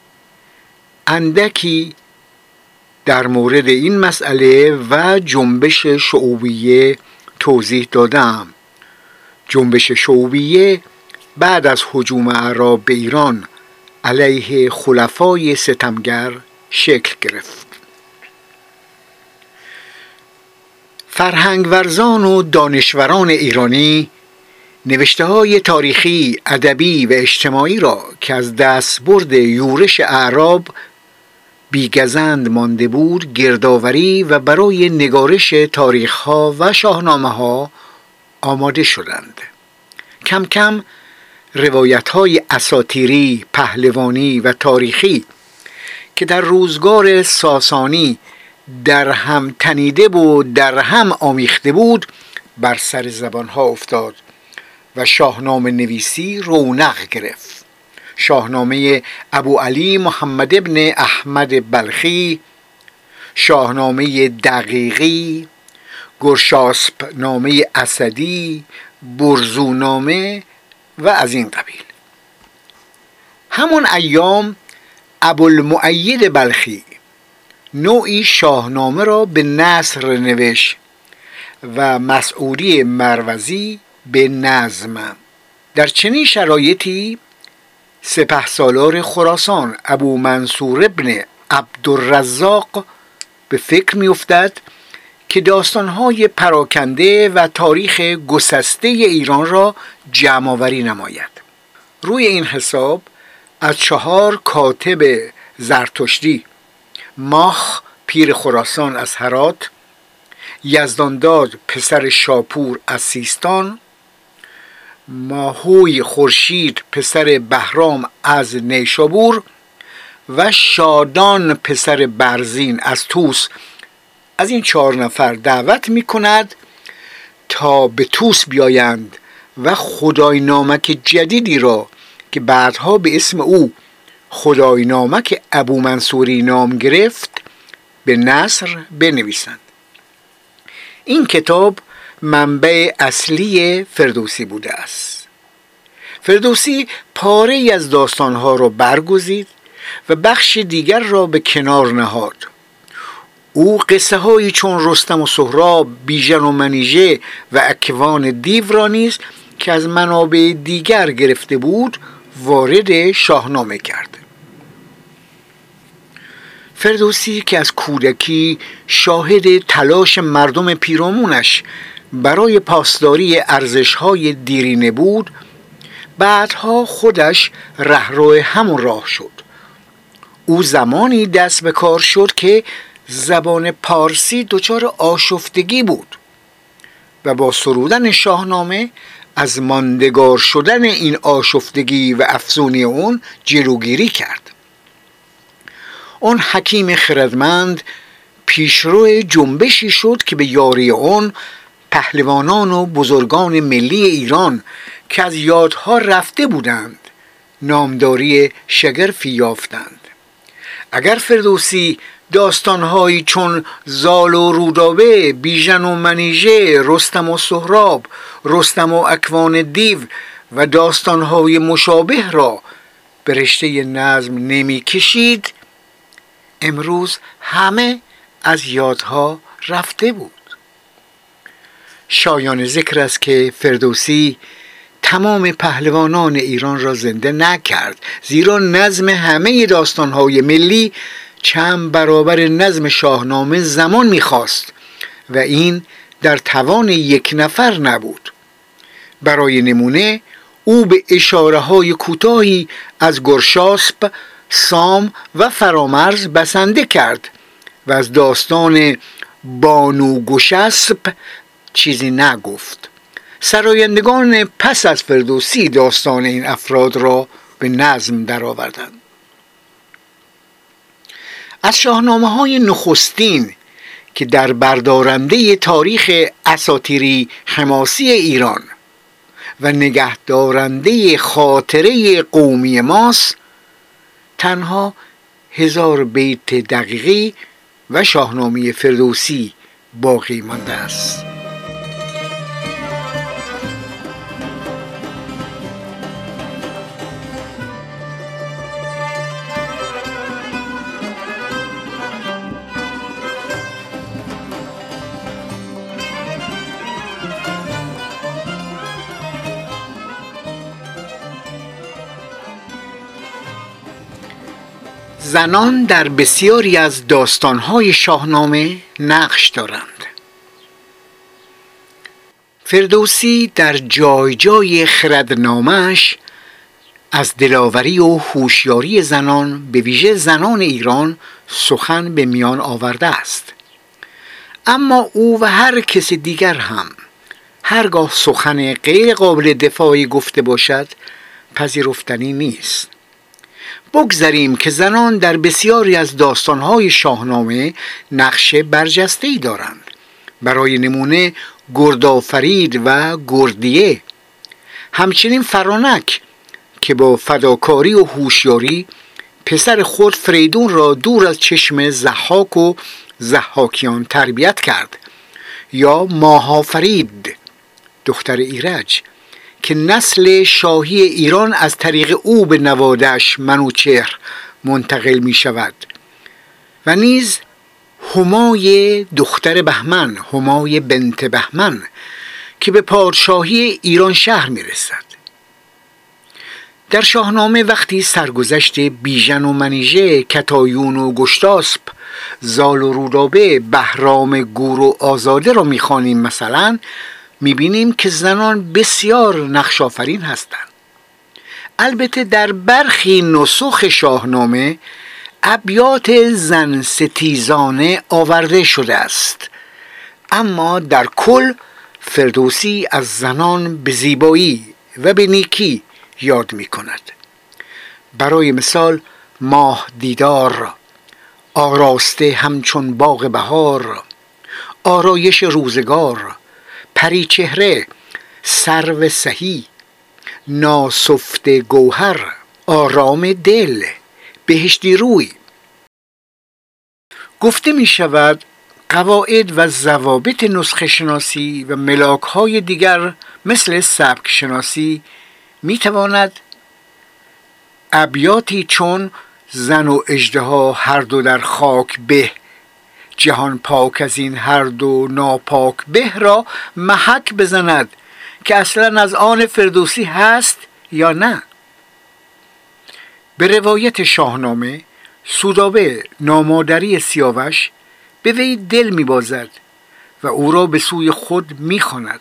اندکی در مورد این مسئله و جنبش شعوبیه توضیح دادم. جنبش شعوبیه بعد از هجوم اعراب به ایران علیه خلفای ستمگر شکل گرفت. فرهنگ ورزان و دانشوران ایرانی نوشته‌های تاریخی، ادبی و اجتماعی را که از دستبرد یورش اعراب بیگزند مانده بود گردآوری و برای نگارش تاریخ‌ها و شاهنامه‌ها آماده شدند. کم کم روایت‌های اساطیری، پهلوانی و تاریخی که در روزگار ساسانی در هم تنیده بود، در هم آمیخته بود، بر سر زبان‌ها افتاد و شاهنامه نویسی رونق گرفت. شاهنامه ابو علی محمد ابن احمد بلخی، شاهنامه دقیقی، گرشاسپ نامه اسدی، برزونامه و از این قبیل. همون ایام ابوالمؤید بلخی نوعی شاهنامه را به نثر نوشت و مسعودی مروزی به نظم. در چنین شرایطی سپهسالار خراسان ابو منصور ابن عبدالرزاق به فکر می‌افتد که داستان‌های پراکنده و تاریخ گسسته ایران را جمع‌آوری نماید. روی این حساب از 4 کاتب زرتشتی، ماخ پیر خراسان از هرات، یزدانداد پسر شاپور از سیستان، ماهوی خورشید پسر بهرام از نیشابور و شادان پسر برزین از توس، از این 4 نفر دعوت می کند تا به توس بیایند و خدای نامک جدیدی را که بعدها به اسم او خدای نامک ابو منصوری نام گرفت به نثر بنویسند. این کتاب منبع اصلی فردوسی بوده است. فردوسی پاره از داستانها را برگزید و بخش دیگر را به کنار نهاد. او قصه هایی چون رستم و سهراب، بیژن و منیژه و اکوان دیو را نیز که از منابع دیگر گرفته بود وارد شاهنامه کرد. فردوسی که از کودکی شاهد تلاش مردم پیرامونش برای پاسداری ارزش‌های دیرینه بود، بعدها خودش رهروی همون راه شد. او زمانی دست به کار شد که زبان پارسی دچار آشفتگی بود و با سرودن شاهنامه از ماندگار شدن این آشفتگی و افزونی اون جلوگیری کرد. اون حکیم خردمند پیشرو جنبشی شد که به یاری اون پهلوانان و بزرگان ملی ایران که از یادها رفته بودند نامداری شگرفی یافتند. اگر فردوسی داستانهایی چون زال و رودابه، بیژن و منیژه، رستم و سهراب، رستم و اکوان دیو و داستانهای مشابه را به رشته نظم نمی کشید، امروز همه از یادها رفته بود. شایان ذکر است که فردوسی تمام پهلوانان ایران را زنده نکرد، زیرا نظم همه داستانهای ملی چند برابر نظم شاهنامه زمان می‌خواست و این در توان یک نفر نبود. برای نمونه او به اشاره‌های کوتاهی از گرشاسب، سام و فرامرز بسنده کرد و از داستان بانو گشسب چیزی نگفت. سرایندگان پس از فردوسی داستان این افراد را به نظم درآوردند. از شاهنامه‌های نخستین که در بردارنده تاریخ اساطیری حماسی ایران و نگهدارنده خاطره قومی ماست، تنها 1000 بیت دقیقی و شاهنامه فردوسی باقی مانده است. زنان در بسیاری از داستان‌های شاهنامه نقش دارند. فردوسی در جای جای خردنامه‌اش از دلاوری و هوشیاری زنان، به ویژه زنان ایران، سخن به میان آورده است. اما او و هر کس دیگر هم هرگاه سخن غیر قابل دفاعی گفته باشد پذیرفتنی نیست. بگذاریم که زنان در بسیاری از داستانهای شاهنامه نقش برجسته‌ای دارند. برای نمونه گردآفرید و گردیه، همچنین فرانک که با فداکاری و هوشیاری پسر خود فریدون را دور از چشم ضحاک و ضحاکیان تربیت کرد، یا ماهافرید دختر ایرج که نسل شاهی ایران از طریق او به نوادش منوچهر منتقل می شود، و نیز همای دختر بهمن، همای بنت بهمن که به پادشاهی ایران شهر می رسد. در شاهنامه وقتی سرگذشت بیژن و منیژه، کتایون و گشتاسپ، زال و رودابه، بهرام گور و آزاده را می خوانیم مثلا، می‌بینیم که زنان بسیار نقش‌آفرین هستند. البته در برخی نسخ شاهنامه ابیات زن ستیزانه آورده شده است، اما در کل فردوسی از زنان به زیبایی و به نیکی یاد می‌کند. برای مثال ماه دیدار، آراسته همچون باغ بهار، آرایش روزگار، پری چهره، سرو سهی، ناسفته گوهر، آرام دل، بهشتی روی. گفته می شود قواعد و ضوابط نسخه شناسی و ملاک های دیگر مثل سبک شناسی می تواند ابیاتی چون زن و اژدها هر دو در خاک به، جهان پاک از این هر دو ناپاک به را محک بزند که اصلا از آن فردوسی هست یا نه. به روایت شاهنامه سودابه نامادری سیاوش به وی دل می‌بازد و او را به سوی خود می‌خواند،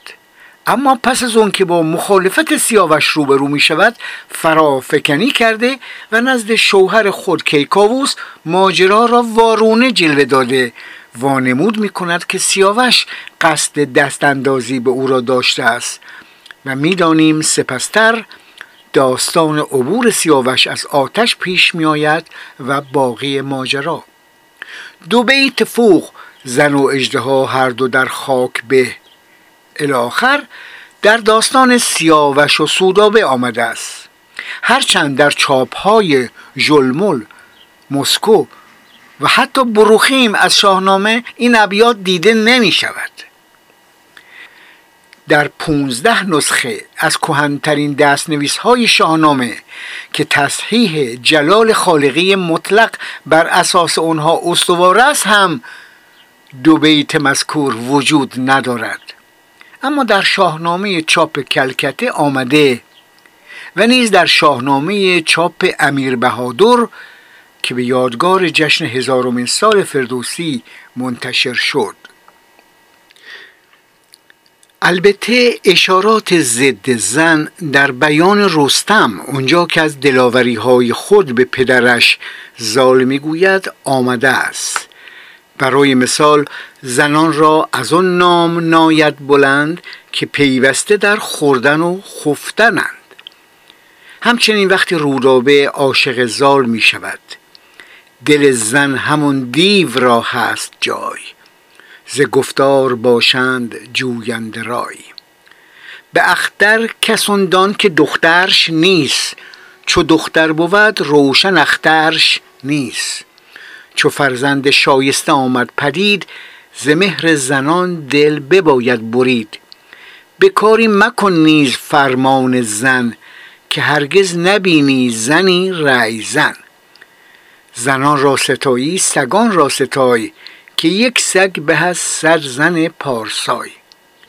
اما پس از آن که با مخالفت سیاوش روبرو می‌شود فرافکنی کرده و نزد شوهر خود کیکاووس ماجرا را وارونه جلوه داده، وانمود می‌کند که سیاوش قصد دستاندازی به او را داشته است و می‌دانیم سپستر داستان عبور سیاوش از آتش پیش می‌آید و باقی ماجرا. 2 بیت فوق زن و اژدها هر دو در خاک به، الاخر در داستان سیاوش و سودابه آمده است. هرچند در چاپهای ژول مول، مسکوب و حتی بروخیم از شاهنامه این ابیات دیده نمی شود. در 15 نسخه از کهن‌ترین دست‌نویس‌های شاهنامه که تصحیح جلال خالقی مطلق بر اساس آنها استوار است هم دو بیت مذکور وجود ندارد، اما در شاهنامه چاپ کلکته آمده و نیز در شاهنامه چاپ امیر بهادر که به یادگار جشن 1000 سال فردوسی منتشر شد. البته اشارات ضد زن در بیان رستم اونجا که از دلاوری های خود به پدرش زال میگوید آمده است. برای مثال زنان را از آن نام ناید بلند که پیوسته در خوردن و خفتنند. همچنین وقتی رودابه عاشق زال می شود دل زن همون دیو را هست جای، ز گفتار باشند جویند رای. به اختر کسان دان که دخترش نیست، چو دختر بود روشن اخترش نیست. چو فرزند شایسته آمد پدید، ز مهر زنان دل بباید برید. به کاری مکن نیز فرمان زن، که هرگز نبینی زنی رای زن. زنان را ستایی سگان را ستای، که یک سگ به از 100 زن پارسای.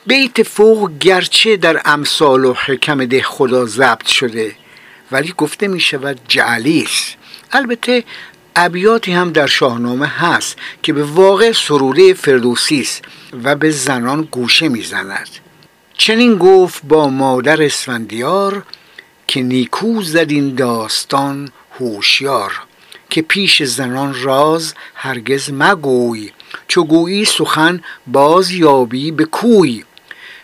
بیت فوق گرچه در امثال و حکم ده خدا ضبط شده ولی گفته می شود جعلیست. البته ابیاتی هم در شاهنامه هست که به واقع سروده فردوسیست و به زنان گوشه می زند. چنین گفت با مادر اسفندیار، که نیکو زد این داستان هوشیار. که پیش زنان راز هرگز مگوی، چو گویی سخن باز یابی به کوی.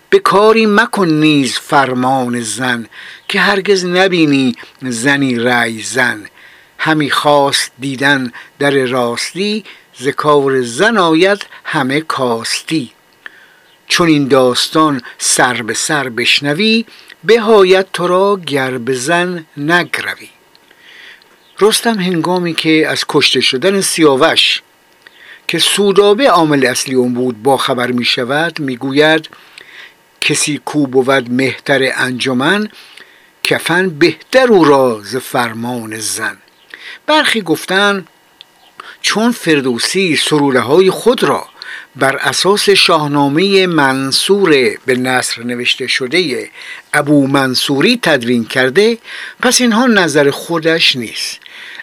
به کاری مکن نیز فرمان زن، که هرگز نبینی زنی رای زن. همی خواست دیدن در راستی، ز کار زن آید همه کاستی. چون این داستان سر به سر بشنوی، بهایت تو را گر به زن نگروی. رستم هنگامی که از کشته شدن سیاوش که سودابه عامل اصلی اون بود با خبر می شود می گوید کسی کو بود مهتر انجمن، کفن بهتر او را ز فرمان زن. برخی گفتن چون فردوسی سروده های خود را بر اساس شاهنامه منصور به نصر نوشته شده ابو منصوری تدوین کرده، پس اینها نظر خودش نیست.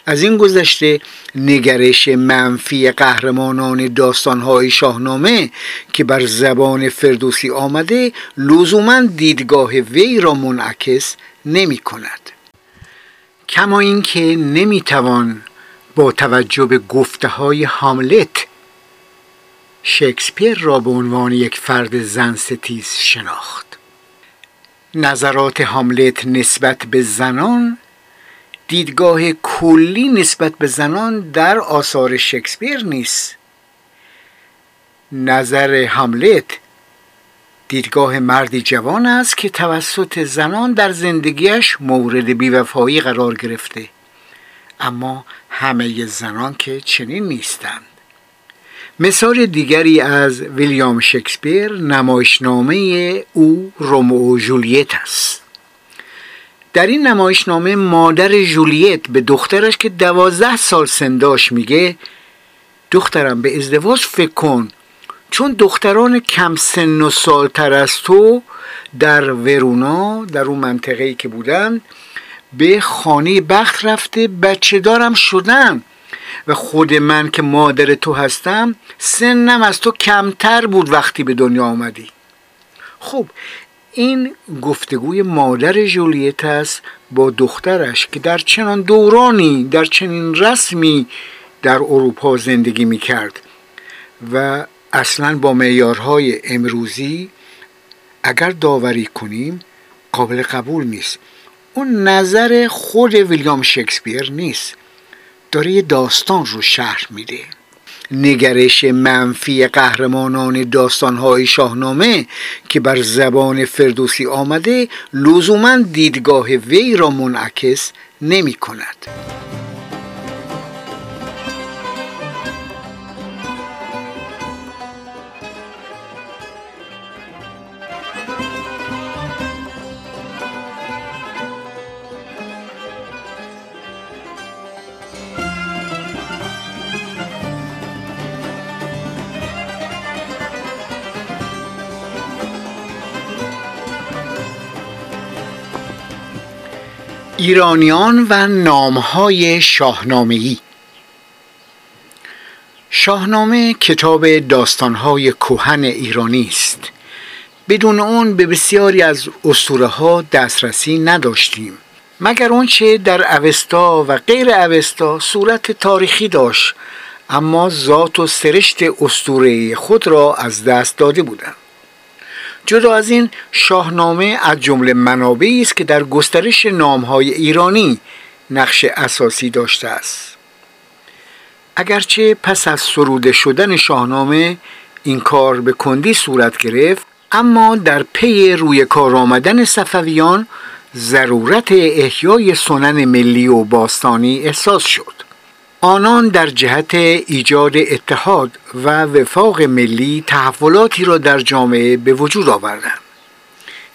از این گذشته نگرش منفی قهرمانان داستانهای شاهنامه که بر زبان فردوسی آمده لزوما دیدگاه وی را منعکس نمی کند. کما اینکه نمی توان با توجه به گفته های هاملت شکسپیر را به عنوان یک فرد زن ستیز شناخت. نظرات هاملت نسبت به زنان دیدگاه کلی نسبت به زنان در آثار شکسپیر نیست. نظر هاملت دیدگاه مردی جوان است که توسط زنان در زندگیش مورد بیوفایی قرار گرفته، اما همه زنان که چنین نیستند. مثال دیگری از ویلیام شکسپیر نمایشنامه او رومئو و جولیت است. در این نمایشنامه مادر جولیت به دخترش که 12 سال سن داشت میگه دخترم به ازدواج فکر کن، چون دختران کم سن و سال تر از تو در ورونا در اون منطقه‌ای که بودن به خانه بخت رفته بچه دارم شدن و خود من که مادر تو هستم سنم از تو کمتر بود وقتی به دنیا آمدی. خب این گفتگوی مادر جولیت است با دخترش که در چنان دورانی در چنین رسمی در اروپا زندگی می کرد و اصلا با معیارهای امروزی اگر داوری کنیم قابل قبول نیست. اون نظر خود ویلیام شکسپیر نیست، داره یه داستان رو شرح میده. نگرش منفی قهرمانان داستان‌های شاهنامه که بر زبان فردوسی آمده لزوماً دیدگاه وی را منعکس نمی‌کند. ایرانیان و نامهای شاهنامه‌ای. شاهنامه کتاب داستانهای کهن ایرانی است. بدون آن به بسیاری از اسطوره ها دسترسی نداشتیم، مگر آنچه در اوستا و غیر اوستا صورت تاریخی داشت، اما ذات و سرشت اسطوره خود را از دست داده بودند. جدا از این، شاهنامه از جمله منابعی است که در گسترش نامهای ایرانی نقش اساسی داشته است. اگرچه پس از سروده شدن شاهنامه این کار به کندی صورت گرفت، اما در پی روی کار آمدن صفویان ضرورت احیای سنن ملی و باستانی احساس شد. آنان در جهت ایجاد اتحاد و وفاق ملی تحولاتی را در جامعه به وجود آوردند.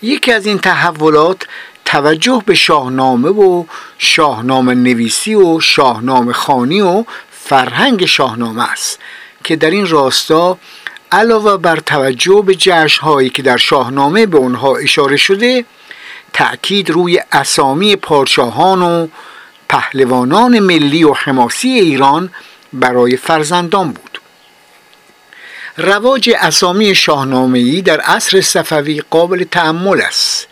یکی از این تحولات توجه به شاهنامه و شاهنامه نویسی و شاهنامه خوانی و فرهنگ شاهنامه است که در این راستا علاوه بر توجه به جشن‌هایی که در شاهنامه به آنها اشاره شده، تأکید روی اسامی پادشاهان و پهلوانان ملی و حماسی ایران برای فرزندان بود. رواج اسامی شاهنامه‌ای در عصر صفوی قابل تأمل است.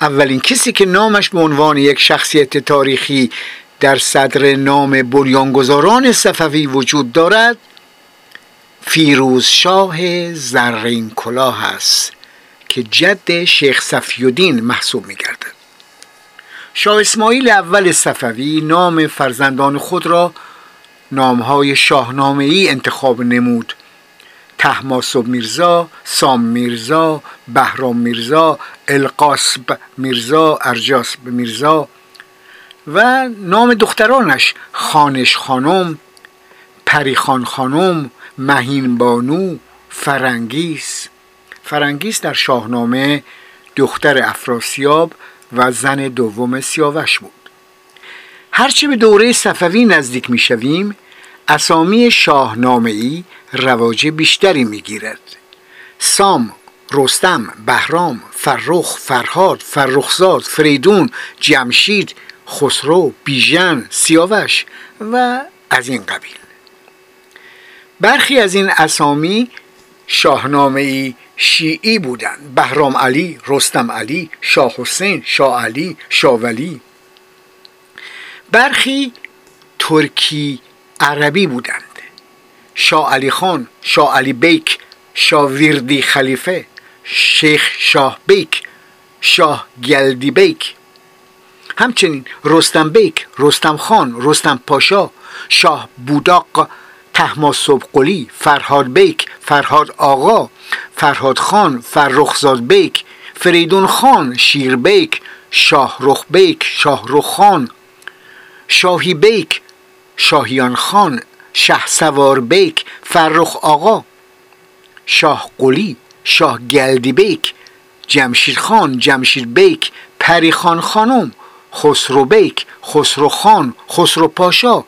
اولین کسی که نامش به عنوان یک شخصیت تاریخی در صدر نام بنیانگذاران صفوی وجود دارد، فیروزشاه زرین کلاه است که جد شیخ صفی الدین محسوب می‌گردد. شاه اسماعیل اول صفوی نام فرزندان خود را نامهای شاهنامه‌ای انتخاب نمود. طهماسب میرزا، سام میرزا، بهرام میرزا، القاسب میرزا، ارجاسب میرزا و نام دخترانش خانش خانم، پریخان خانم، مهین بانو، فرنگیز. فرنگیز در شاهنامه دختر افراسیاب و زن دوم سیاوش بود. هرچه به دوره صفوی نزدیک می شویم، اسامی شاهنامه‌ای رواج بیشتری می گیرد. سام، رستم، بهرام، فرخ، فرهاد، فرخزاد، فریدون، جمشید، خسرو، بیژن، سیاوش و از این قبیل. برخی از این اسامی شاهنامه‌ای شیعی بودند: بهرام علی، رستم علی، شاه حسین، شاه علی، شاه ولی. برخی ترکی عربی بودند: شاه علی خان، شاه علی بیک، شاه ویردی خلیفه، شیخ شاه بیک، شاه گلدی بیک. همچنین رستم بیک، رستم خان، رستم پاشا، شاه بوداق، طهماسب قلی، فرهاد بیک، فرهاد آقا، فرهاد خان، فرخزاد بیک، فریدون خان، شیر بیک، شاهرخ بیک، شاهرخ خان، شاهی بیک، شاهیان خان، شهسوار بیک، فرخ آقا، شاه قلی، شاه گلدی بیک، جمشید خان، جمشید بیک، پریخان خانم، خسرو بیک، خسرو خان، خسرو پاشا،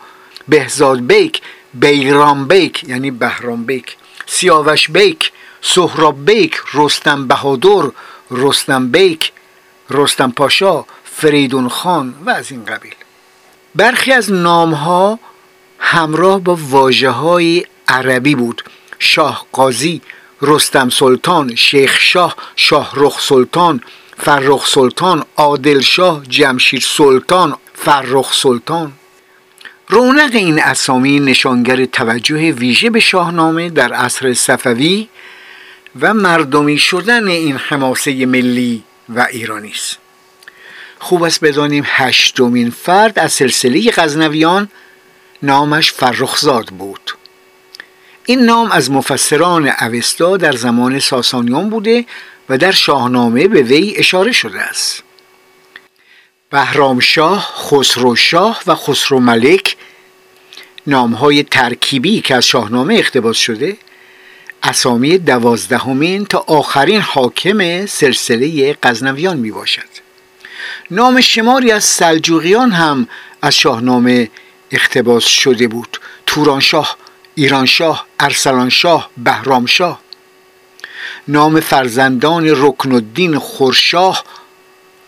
بهزاد بیک، بیرام بیک یعنی بهرام بیک، سیاوش بیک، سهراب بیک، رستم بهادر، رستم بیک، رستم پاشا، فریدون خان و از این قبیل. برخی از نامها همراه با واژه‌های عربی بود: شاه قاضی، رستم سلطان، شیخ شاه، شاهرخ سلطان، فرخ سلطان، عادل شاه، جمشید سلطان، فرخ سلطان. رونق این اسامی نشانگر توجه ویژه به شاهنامه در عصر صفوی و مردمی شدن این حماسه ملی و ایرانی است. خوب است بدانیم هشتمین فرد از سلسله غزنویان نامش فرخزاد بود. این نام از مفسران اوستا در زمان ساسانیان بوده و در شاهنامه به وی اشاره شده است. بهرام شاه، خسرو شاه و خسرو ملک، نامهای ترکیبی که از شاهنامه اقتباس شده، اسامی 12مین تا آخرین حاکم سلسله غزنویان می باشد. نام شماری از سلجوقیان هم از شاهنامه اقتباس شده بود: تورانشاه، ایرانشاه، ارسلانشاه، بهرامشاه. نام فرزندان رکنالدین خورشاه،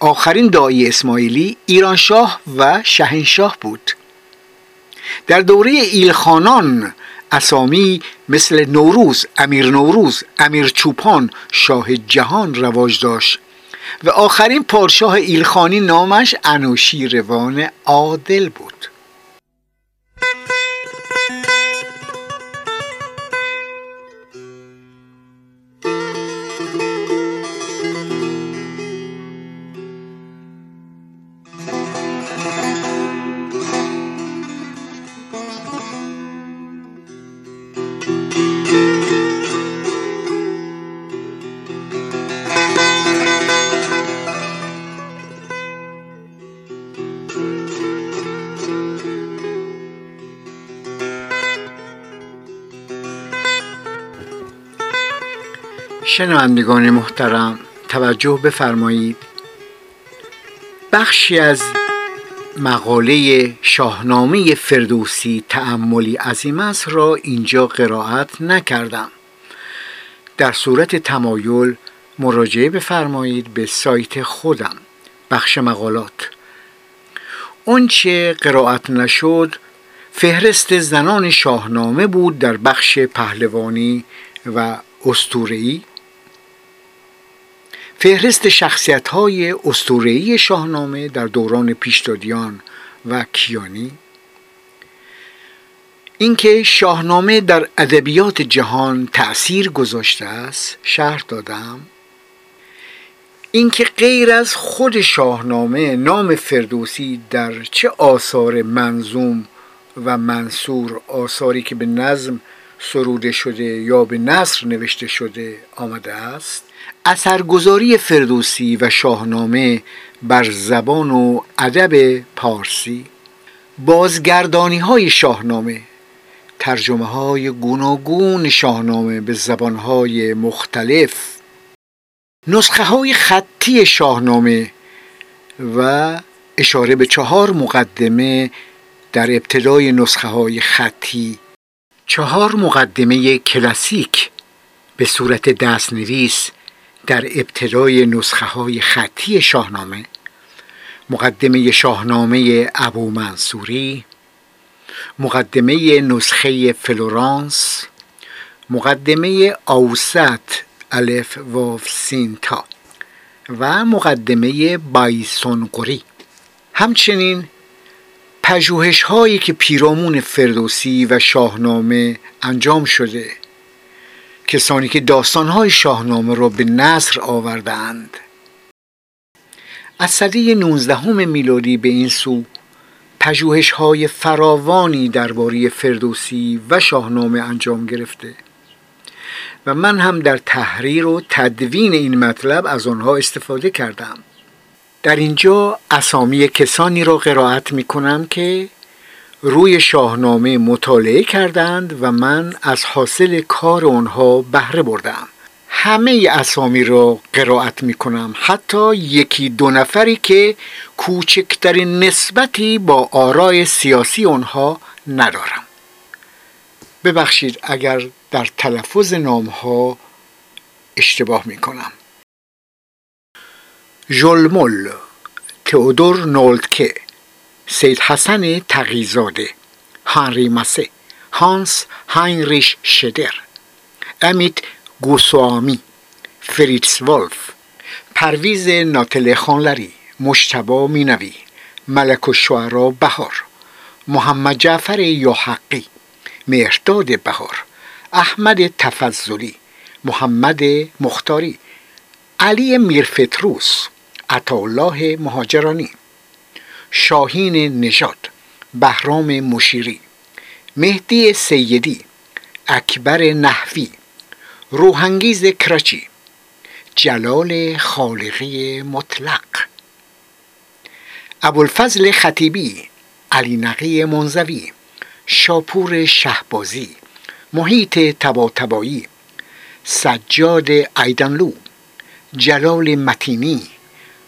آخرین داعی اسماعیلی، ایرانشاه و شهنشاه بود. در دوره ایلخانان اسامی مثل نوروز، امیر نوروز، امیر چوپان، شاه جهان رواج داشت و آخرین پادشاه ایلخانی نامش انوشیروان عادل بود. شنوندگان محترم، توجه بفرمایید. بخشی از مقاله شاهنامه فردوسی تأملی عظیم است را اینجا قرائت نکردم. در صورت تمایل مراجعه بفرمایید به سایت خودم، بخش مقالات. آنچه قرائت نشد فهرست زنان شاهنامه بود در بخش پهلوانی و اسطوره‌ای. فهرست شخصیت‌های اسطوره‌ای شاهنامه در دوران پیشدادیان و کیانی. اینکه شاهنامه در ادبیات جهان تأثیر گذاشته است شرح دادم. اینکه غیر از خود شاهنامه نام فردوسی در چه آثار منظوم و منصور، آثاری که به نظم سروده شده یا به نثر نوشته شده، آمده است. اثرگذاری فردوسی و شاهنامه بر زبان و ادب پارسی. بازگردانی های شاهنامه، ترجمه های گوناگون شاهنامه به زبان های مختلف، نسخه های خطی شاهنامه و اشاره به 4 مقدمه در ابتدای نسخه های خطی، 4 مقدمه کلاسیک به صورت دستنویس در ابتدای نسخه های خطی شاهنامه: مقدمه شاهنامه ابو منصوری، مقدمه نسخه فلورانس، مقدمه اوسط الف واو سین تا و مقدمه بایسونقری. همچنین پژوهش هایی که پیرامون فردوسی و شاهنامه انجام شده، کسانی که داستان های شاهنامه را به نثر آوردند. از سده 19 میلادی به این سو پژوهش های فراوانی درباره فردوسی و شاهنامه انجام گرفته و من هم در تحریر و تدوین این مطلب از آنها استفاده کردم. در اینجا اسامی کسانی را قرائت می کنم که روی شاهنامه مطالعه کردند و من از حاصل کار آنها بهره بردم. همه اسامی را قرائت می کنم، حتی 1-2 نفری که کوچکترین نسبتی با آرای سیاسی آنها ندارم. ببخشید اگر در تلفظ نامها اشتباه می کنم. ژول مول، تیودور نولدکه، سید حسن تغیزاده، هنری مسه، هانس هنریش شدر، امیت گوسوامی، فریتز ولف، پرویز ناتل خانلری، مشتبه مینوی، ملک شعرای بهار، محمد جعفر یوحقی، مهرداد بهار، احمد تفضلی، محمد مختاری، علی میرفطروس، عطا الله مهاجرانی، شاهین نجات، بهرام مشیری، مهدی سیدی، اکبر نحوی، روحنگیز کراچی، جلال خالقی مطلق، ابوالفضل خطیبی، علی نقی منزوی، شاپور شهبازی، محیط طباطبایی، سجاد ایدنلو، جلال متینی،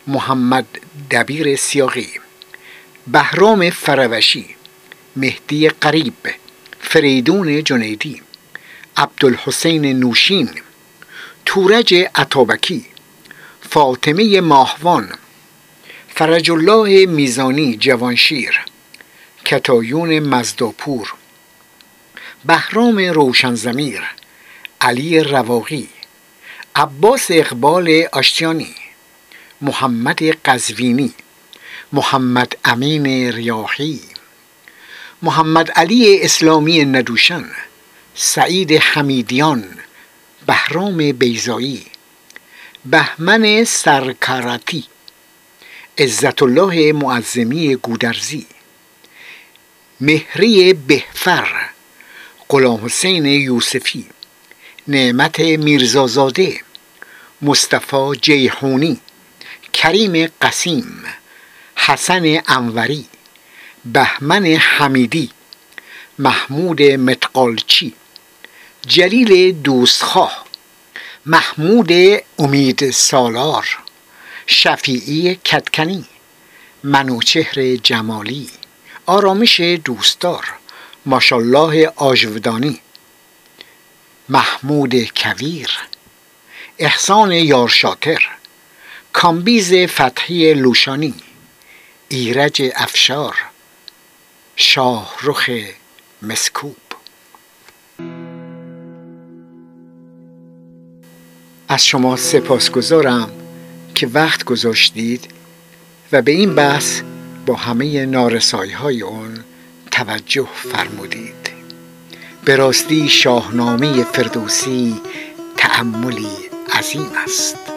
محمد دبیر سیاقی، بهرام فروشی، مهدی قریب، فریدون جنیدی، عبدالحسین نوشین، تورج عطابکی، فاطمه ماهوان، فرج الله میزانی جوانشیر، کتایون مزداپور، بهرام روشنزمیر، علی رواقی، عباس اقبال آشتیانی، محمد قزوینی، محمد امین ریاحی، محمد علی اسلامی ندوشن، سعید حمیدیان، بهرام بیزایی، بهمن سرکراتی، عزت الله معظمی گودرزی، مهری بهفر، غلام حسین یوسفی، نعمت میرزازاده، مصطفی جیحونی، کریم قسیم، حسن انوری، بهمن حمیدی، محمود متقالچی، جلیل دوستخواه، محمود امید سالار، شفیعی کدکنی، منوچهر جمالی، آرامش دوستدار، ماشالله آجودانی، محمود کویر، احسان یارشاتر، کامبیز فتحی لوشانی، ایرج افشار، شاهرخ مسکوب. از شما سپاسگزارم که وقت گذاشتید و به این بحث با همه نارسایی‌های اون توجه فرمودید. به راستی شاهنامه فردوسی تأملی عظیم است.